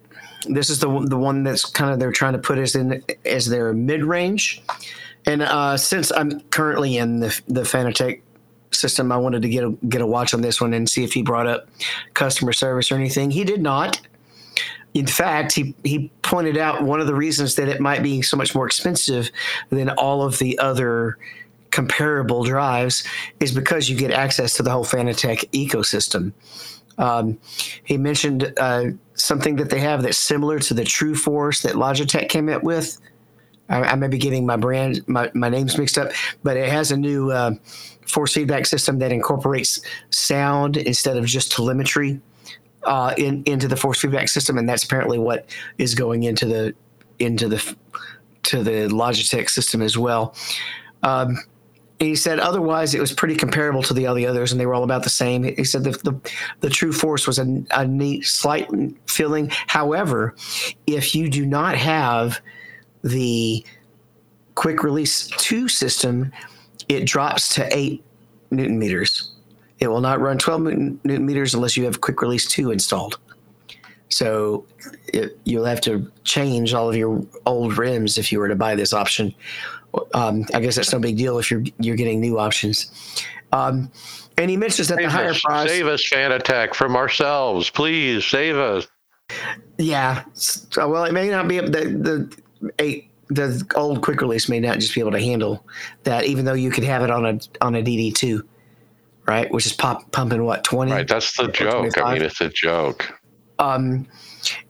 This is the one that's kind of they're trying to put us in as their mid-range. And since I'm currently in the Fanatec system, I wanted to get a watch on this one and see if he brought up customer service or anything. He did not. In fact, he pointed out one of the reasons that it might be so much more expensive than all of the other comparable drives is because you get access to the whole Fanatec ecosystem. He mentioned something that they have that's similar to the True Force that Logitech came up with. I may be getting my names mixed up, but it has a new force feedback system that incorporates sound instead of just telemetry into the force feedback system, and that's apparently what is going into the Logitech system as well. He said otherwise it was pretty comparable to the all the others, and they were all about the same. He said the True Force was a neat, slight feeling. However, if you do not have the Quick Release 2 system, it drops to 8 Newton meters. It will not run 12 Newton meters unless you have Quick Release 2 installed. So you'll have to change all of your old rims if you were to buy this option. I guess that's no big deal if you're getting new options. And he mentions that the higher price... Save us, Fanatec, from ourselves. Please, save us. Yeah. So, well, it may not be... The old Quick Release may not just be able to handle that, even though you could have it on a DD2, right? Which is pumping, what, 20? Right, that's the joke. 25? I mean, it's a joke. And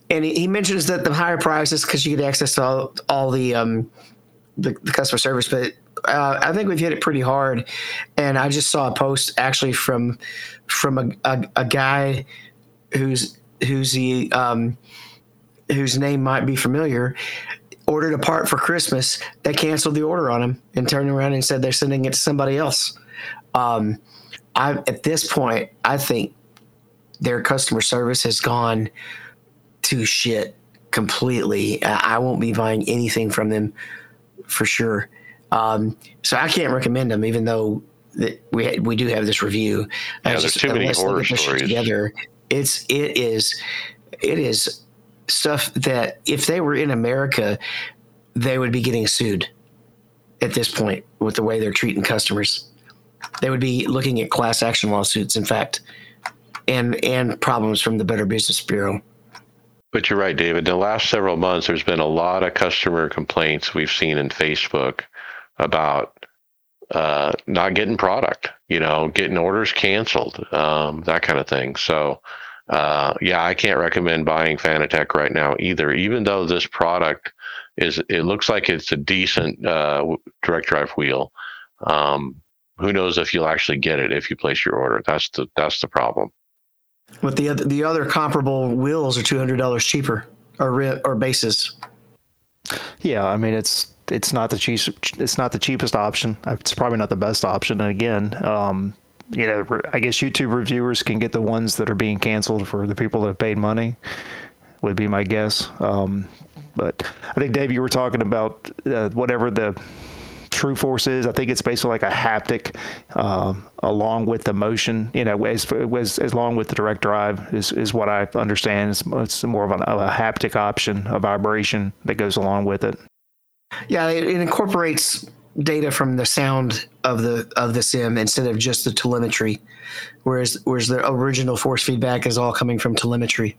he mentions that the higher price is because you get access to all the customer service, but I think we've hit it pretty hard. And I just saw a post actually from a guy whose name might be familiar. Ordered a part for Christmas. They canceled the order on him and turned around and said they're sending it to somebody else. At this point, I think their customer service has gone to shit completely. I won't be buying anything from them for sure. So I can't recommend them, even though we do have this review. Yeah, there's too many horror stories. Together, it is stuff that if they were in America, they would be getting sued at this point with the way they're treating customers. They would be looking at class action lawsuits, in fact, and problems from the Better Business Bureau. But you're right, David. The last several months, there's been a lot of customer complaints we've seen in Facebook about not getting product, getting orders canceled, that kind of thing. So, I can't recommend buying Fanatec right now either, even though this product it looks like it's a decent direct drive wheel. Who knows if you'll actually get it if you place your order. That's the problem. But the other comparable wheels are $200 cheaper or bases. Yeah, I mean it's not the cheapest option. It's probably not the best option. And again, I guess YouTube reviewers can get the ones that are being canceled for the people that have paid money, would be my guess. But I think, Dave, you were talking about whatever the True Force is. I think it's basically like a haptic along with the motion, as along with the direct drive is what I understand. It's more of a haptic option, a vibration that goes along with it. Yeah, it incorporates data from the sound of the sim instead of just the telemetry, whereas the original force feedback is all coming from telemetry.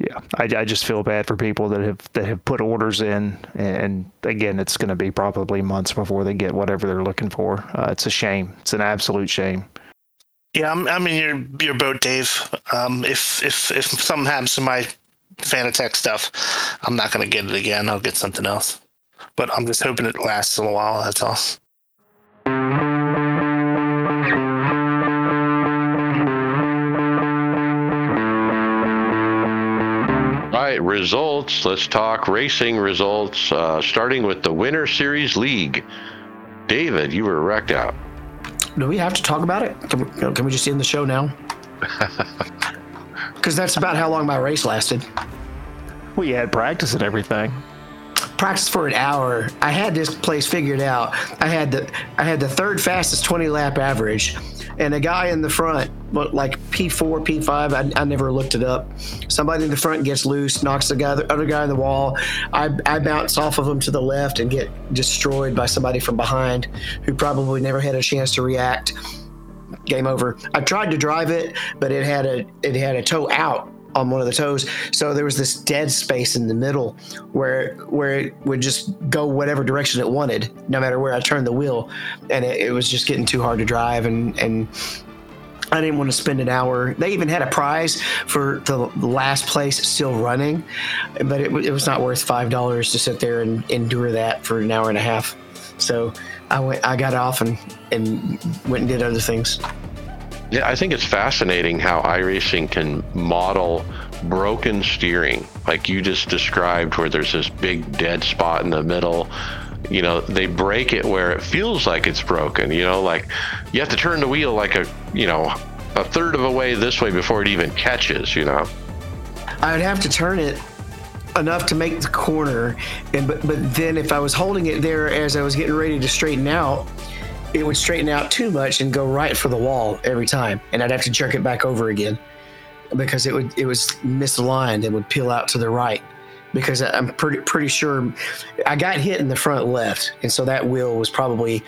Yeah, I just feel bad for people that have put orders in, and again, it's going to be probably months before they get whatever they're looking for. It's a shame. It's an absolute shame. Yeah, I'm in your boat, Dave. If something happens to my Fanatec stuff, I'm not going to get it again. I'll get something else. But I'm just hoping it lasts a little while, that's all. All right, results. Let's talk racing results, starting with the Winter Series League. David, you were wrecked out. Do we have to talk about it? Can we just end the show now? Because that's about how long my race lasted. Well, you had practice and everything. Practice for an hour. I had this place figured out. I had the third fastest 20 lap average. and a guy in the front, like P4, P5, I never looked it up. Somebody in the front gets loose, knocks the other guy in the wall. I bounce off of him to the left and get destroyed by somebody from behind who probably never had a chance to react. Game over. I tried to drive it, but it had a toe out on one of the toes, so there was this dead space in the middle where it would just go whatever direction it wanted, no matter where I turned the wheel, and it was just getting too hard to drive, and I didn't want to spend an hour. They even had a prize for the last place still running, but it was not worth $5 to sit there and endure that for an hour and a half. So I got off and went and did other things. Yeah, I think it's fascinating how iRacing can model broken steering, like you just described, where there's this big dead spot in the middle. You know, they break it where it feels like it's broken, you know, like you have to turn the wheel like a third of a way this way before it even catches, you know. I'd have to turn it enough to make the corner, but then if I was holding it there as I was getting ready to straighten out, it would straighten out too much and go right for the wall every time, and I'd have to jerk it back over again because it was misaligned and would peel out to the right, because I'm pretty sure I got hit in the front left, and so that wheel was probably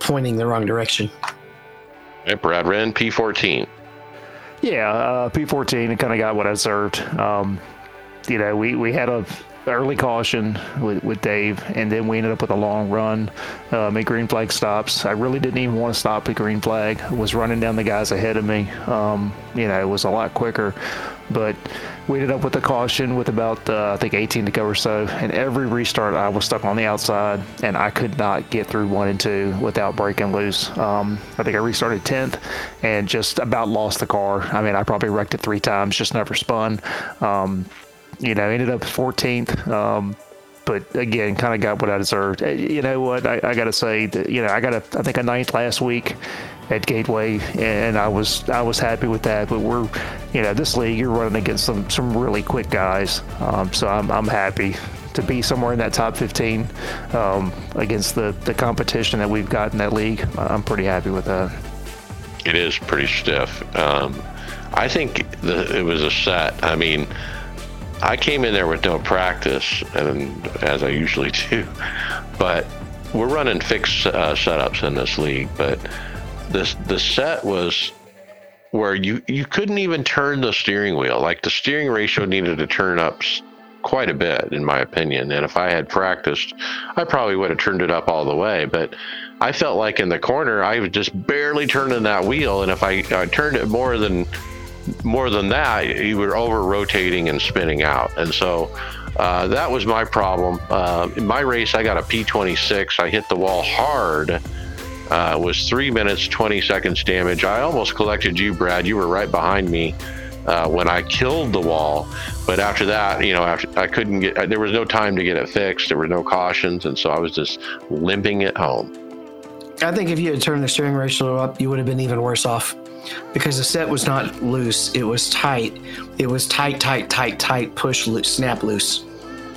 pointing the wrong direction. Yep, Brad Wren, P14. Yeah, P14. It kind of got what I served. You know, we had a early caution with Dave, and then we ended up with a long run at green flag stops. I really didn't even want to stop at green flag. I was running down the guys ahead of me. You know, it was a lot quicker, but we ended up with a caution with about I think 18 to go or so, and every restart I was stuck on the outside, and I could not get through 1 and 2 without breaking loose. I think I restarted 10th and just about lost the car. I mean, I probably wrecked it 3 times, just never spun. You know, ended up 14th, but again, kind of got what I deserved. You know what? I got to say that, you know, I got I think a 9th last week at Gateway, and I was happy with that. But we're, you know, this league, you're running against some really quick guys, so I'm happy to be somewhere in that top 15 against the competition that we've got in that league. I'm pretty happy with that. It is pretty stiff. I think it was a set. I mean, I came in there with no practice, and as I usually do, but we're running fixed setups in this league. But the set was where you couldn't even turn the steering wheel. Like, the steering ratio needed to turn up quite a bit, in my opinion. And if I had practiced, I probably would have turned it up all the way. But I felt like in the corner, I was just barely turning that wheel, and if I turned it more than that, you were over rotating and spinning out. And so that was my problem. In my race, I got a P26. I hit the wall hard. Was 3 minutes, 20 seconds damage. I almost collected you, Brad. You were right behind me when I killed the wall. But after that, you know, I couldn't get, there was no time to get it fixed. There were no cautions. And so I was just limping it home. I think if you had turned the steering ratio up, you would have been even worse off, because the set was not loose. It was tight. It was tight, push loose, snap loose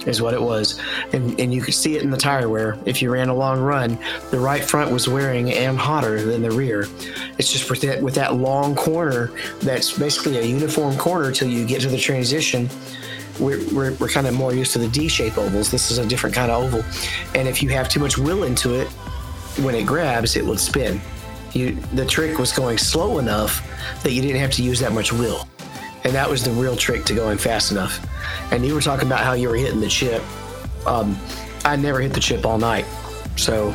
is what it was. And you could see it in the tire wear. If you ran a long run, the right front was wearing and hotter than the rear. It's just with that long corner, that's basically a uniform corner till you get to the transition. We're kind of more used to the D-shaped ovals. This is a different kind of oval. And if you have too much will into it, when it grabs, it would spin. The trick was going slow enough that you didn't have to use that much wheel, and that was the real trick to going fast enough. And you were talking about how you were hitting the chip. I never hit the chip all night, so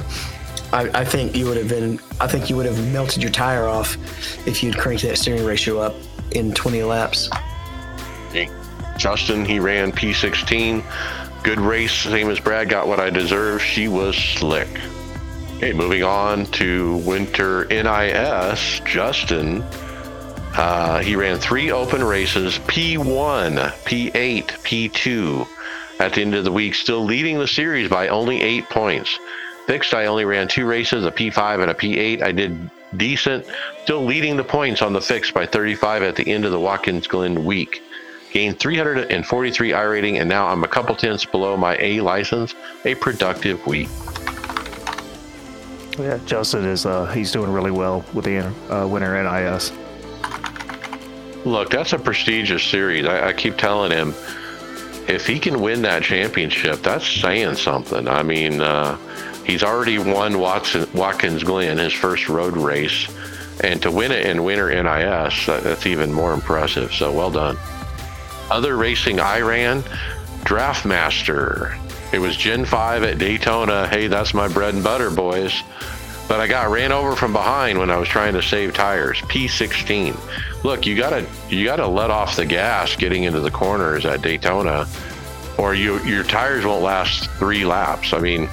I think you would have been. I think you would have melted your tire off if you'd cranked that steering ratio up in 20 laps. Justin, he ran P16. Good race, same as Brad. Got what I deserved. She was slick. Okay, moving on to Winter NIS, Justin. He ran 3 open races, P1, P8, P2. At the end of the week, still leading the series by only 8 points. Fixed, I only ran 2 races, a P5 and a P8. I did decent, still leading the points on the fixed by 35 at the end of the Watkins Glen week. Gained 343 I rating, and now I'm a couple tenths below my A license. A productive week. Yeah, Justin is he's doing really well with the winter NIS. Look, that's a prestigious series. I keep telling him, if he can win that championship, that's saying something. I mean, he's already won Watkins Glen, his first road race, and to win it in winter NIS, that's even more impressive. So well done. Other racing I ran, Draftmaster. It was Gen 5 at Daytona. Hey, that's my bread and butter, boys. But I got ran over from behind when I was trying to save tires. P16. Look, you gotta let off the gas getting into the corners at Daytona, or your tires won't last 3 laps. I mean,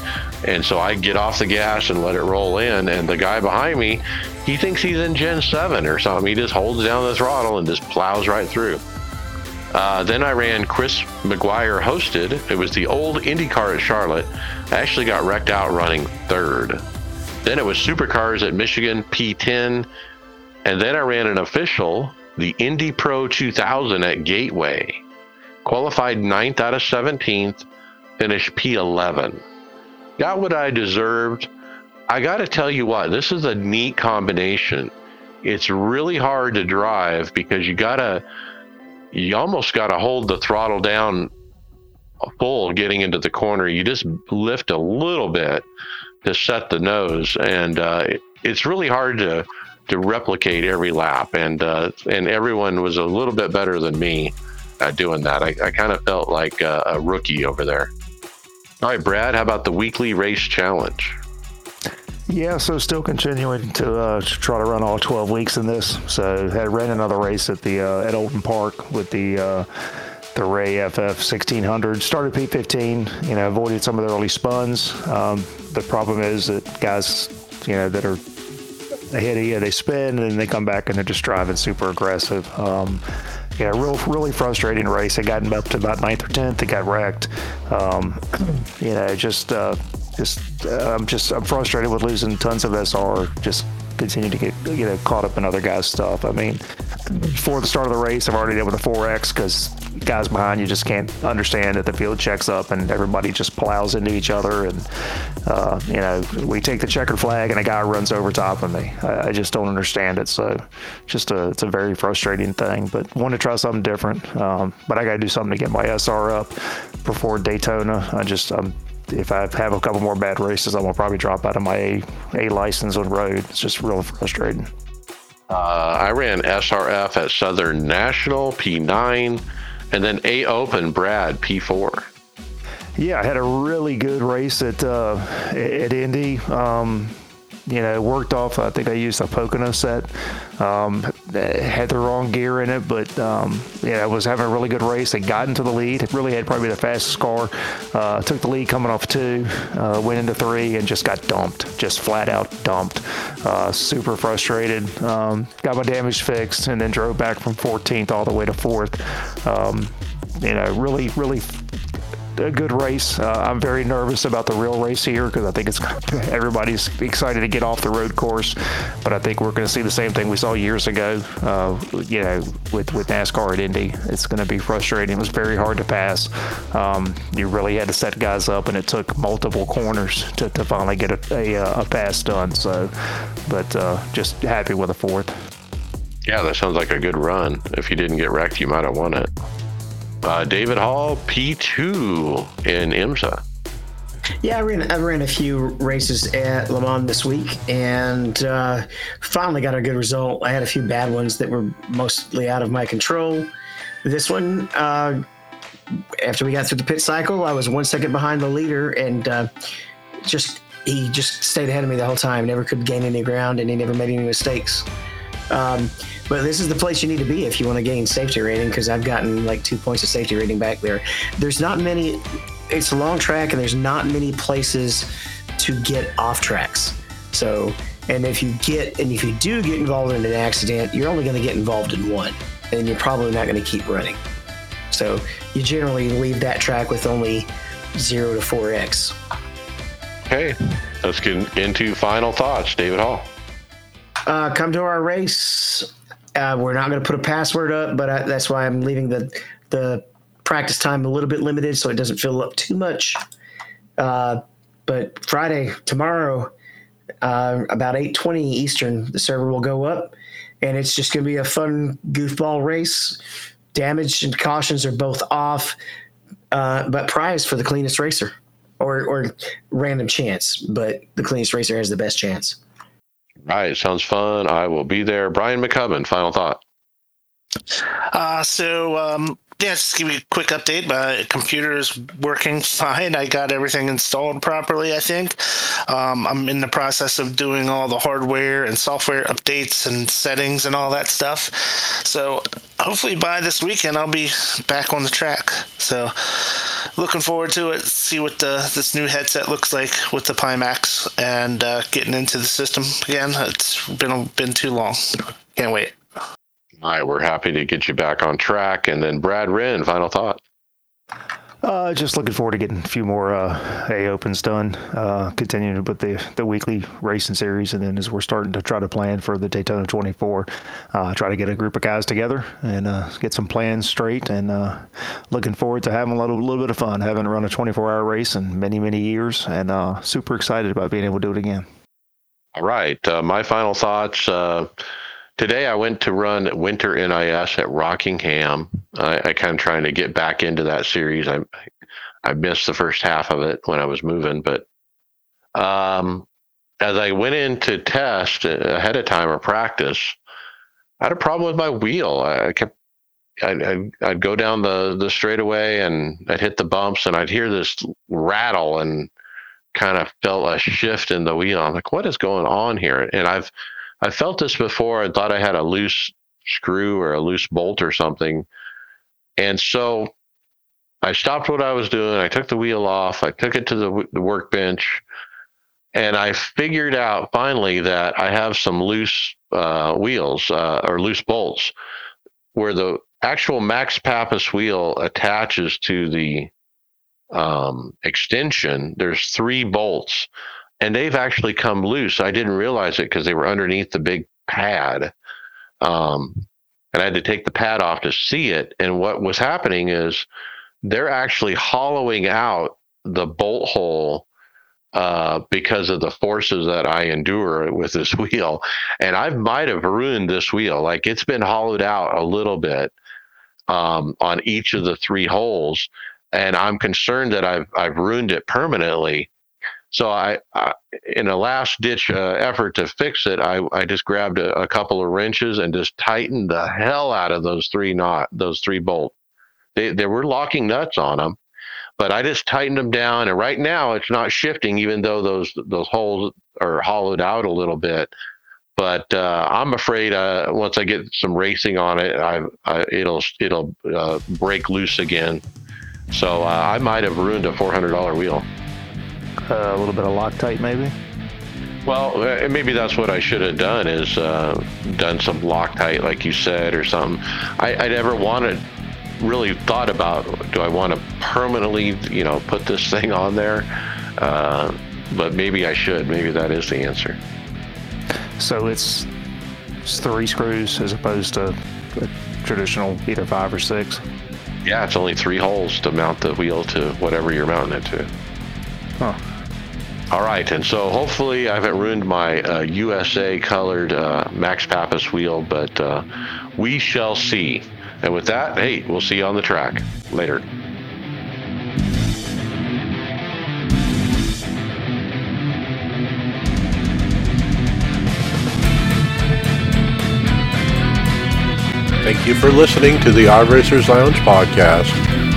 and so I get off the gas and let it roll in, and the guy behind me, he thinks he's in Gen 7 or something. He just holds down the throttle and just plows right through. Then I ran Chris McGuire hosted. It was the old IndyCar at Charlotte. I actually got wrecked out running 3rd. Then it was Supercars at Michigan, P10. And then I ran an official, the Indy Pro 2000 at Gateway. Qualified 9th out of 17th, finished P11. Got what I deserved. I got to tell you what, this is a neat combination. It's really hard to drive because you almost got to hold the throttle down full getting into the corner. You just lift a little bit to set the nose, and it's really hard to replicate every lap, and everyone was a little bit better than me at doing that. I kind of felt like a rookie over there. All right, Brad, how about the weekly race challenge? Yeah, so still continuing to try to run all 12 weeks in this. So had ran another race at the at Oldham Park with the Ray FF 1600. Started P15, avoided some of the early spuns. The problem is that guys, that are ahead of you, they spin and they come back and they're just driving super aggressive. Yeah, really frustrating race. I got up to about 9th or 10th. It got wrecked. I'm frustrated with losing tons of SR. Just continue to get caught up in other guys' stuff. I mean, before the start of the race, I've already dealt with a 4X because guys behind you just can't understand that the field checks up and everybody just plows into each other. And we take the checkered flag and a guy runs over top of me. I just don't understand it. So, it's a very frustrating thing. But want to try something different. But I got to do something to get my SR up before Daytona. If I have a couple more bad races, I'm gonna probably drop out of my A license on road. It's just real frustrating. I ran SRF at Southern National, P9, and then A Open, Brad, P4. Yeah, I had a really good race at Indy. Worked off, I think I used a Pocono set, had the wrong gear in it, but I was having a really good race. I got into the lead. It really had probably the fastest car. Took the lead coming off 2, went into 3, and just got dumped, just flat out dumped. Super frustrated. Got my damage fixed and then drove back from 14th all the way to 4th. Really a good race. I'm very nervous about the real race here because I think everybody's excited to get off the road course, but I think we're going to see the same thing we saw years ago, with NASCAR at Indy. It's going to be frustrating. It was very hard to pass. You really had to set guys up, and it took multiple corners to finally get a pass done. So, but just happy with a 4th. Yeah, that sounds like a good run. If you didn't get wrecked, you might have won it. David Hall, P2 in IMSA. Yeah, I ran a few races at Le Mans this week and finally got a good result. I had a few bad ones that were mostly out of my control. This one, after we got through the pit cycle, I was 1 second behind the leader, and he just stayed ahead of me the whole time. Never could gain any ground, and he never made any mistakes. But this is the place you need to be if you want to gain safety rating, because I've gotten like 2 points of safety rating back there. There's not many. It's a long track, and there's not many places to get off tracks. So, and if you do get involved in an accident, you're only going to get involved in one, and you're probably not going to keep running. So you generally leave that track with only 0 to 4X. Okay, let's get into final thoughts. David Hall. Come to our race. We're not going to put a password up, but that's why I'm leaving the practice time a little bit limited so it doesn't fill up too much. But tomorrow, About 8:20 Eastern, the server will go up, and it's just going to be a fun goofball race. Damage and cautions are both off, but prize for the cleanest racer, or random chance, but the cleanest racer has the best chance. All right, sounds fun. I will be there. Brian McCubbin, final thought. Yeah, just give you a quick update. My computer's working fine. I got everything installed properly, I think. I'm in the process of doing all the hardware and software updates and settings and all that stuff. So hopefully by this weekend, I'll be back on the track. So looking forward to it, see what this new headset looks like with the Pimax, and getting into the system again. It's been too long. Can't wait. All right, we're happy to get you back on track. And then Brad Wren, final thought. Just looking forward to getting a few more A-Opens done, continuing with the weekly racing series. And then as we're starting to try to plan for the Daytona 24, try to get a group of guys together and get some plans straight. And looking forward to having a little bit of fun, having run a 24-hour race in many, many years, and super excited about being able to do it again. All right, my final thoughts. Today I went to run Winter NIS at Rockingham. I kind of trying to get back into that series. I missed the first half of it when I was moving, but as I went in to test ahead of time or practice, I had a problem with my wheel. I'd go down the straightaway and I'd hit the bumps and I'd hear this rattle and kind of felt a shift in the wheel. I'm like, what is going on here? And I felt this before. I thought I had a loose screw or a loose bolt or something. And so I stopped what I was doing. I took the wheel off. I took it to the workbench. And I figured out finally that I have some loose wheels or loose bolts where the actual Max Pappas wheel attaches to the extension. There's three bolts. And they've actually come loose. I didn't realize it because they were underneath the big pad. And I had to take the pad off to see it. And what was happening is they're actually hollowing out the bolt hole because of the forces that I endure with this wheel. And I might have ruined this wheel. Like, it's been hollowed out a little bit on each of the three holes. And I'm concerned that I've ruined it permanently. So I in a last-ditch effort to fix it, I just grabbed a couple of wrenches and just tightened the hell out of those three bolts. They were locking nuts on them, but I just tightened them down. And right now, it's not shifting, even though those holes are hollowed out a little bit. But I'm afraid once I get some racing on it, it'll break loose again. So I might have ruined a $400 wheel. A little bit of Loctite, maybe? Well, maybe that's what I should have done, is done some Loctite, like you said, or something. I never really thought about, do I want to permanently, put this thing on there? But maybe I should. Maybe that is the answer. So it's three screws as opposed to a traditional either 5 or 6? Yeah, it's only 3 holes to mount the wheel to whatever you're mounting it to. Huh. All right, and so hopefully I haven't ruined my USA-colored Max Pappas wheel, but we shall see. And with that, hey, we'll see you on the track. Later. Thank you for listening to the iRacers Lounge podcast.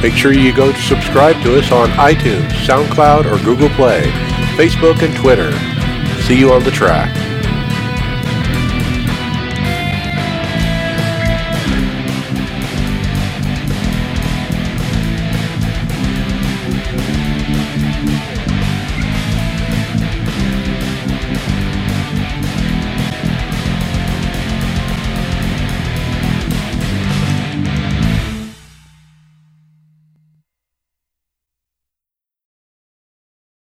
Make sure you go to subscribe to us on iTunes, SoundCloud, or Google Play, Facebook, and Twitter. See you on the track.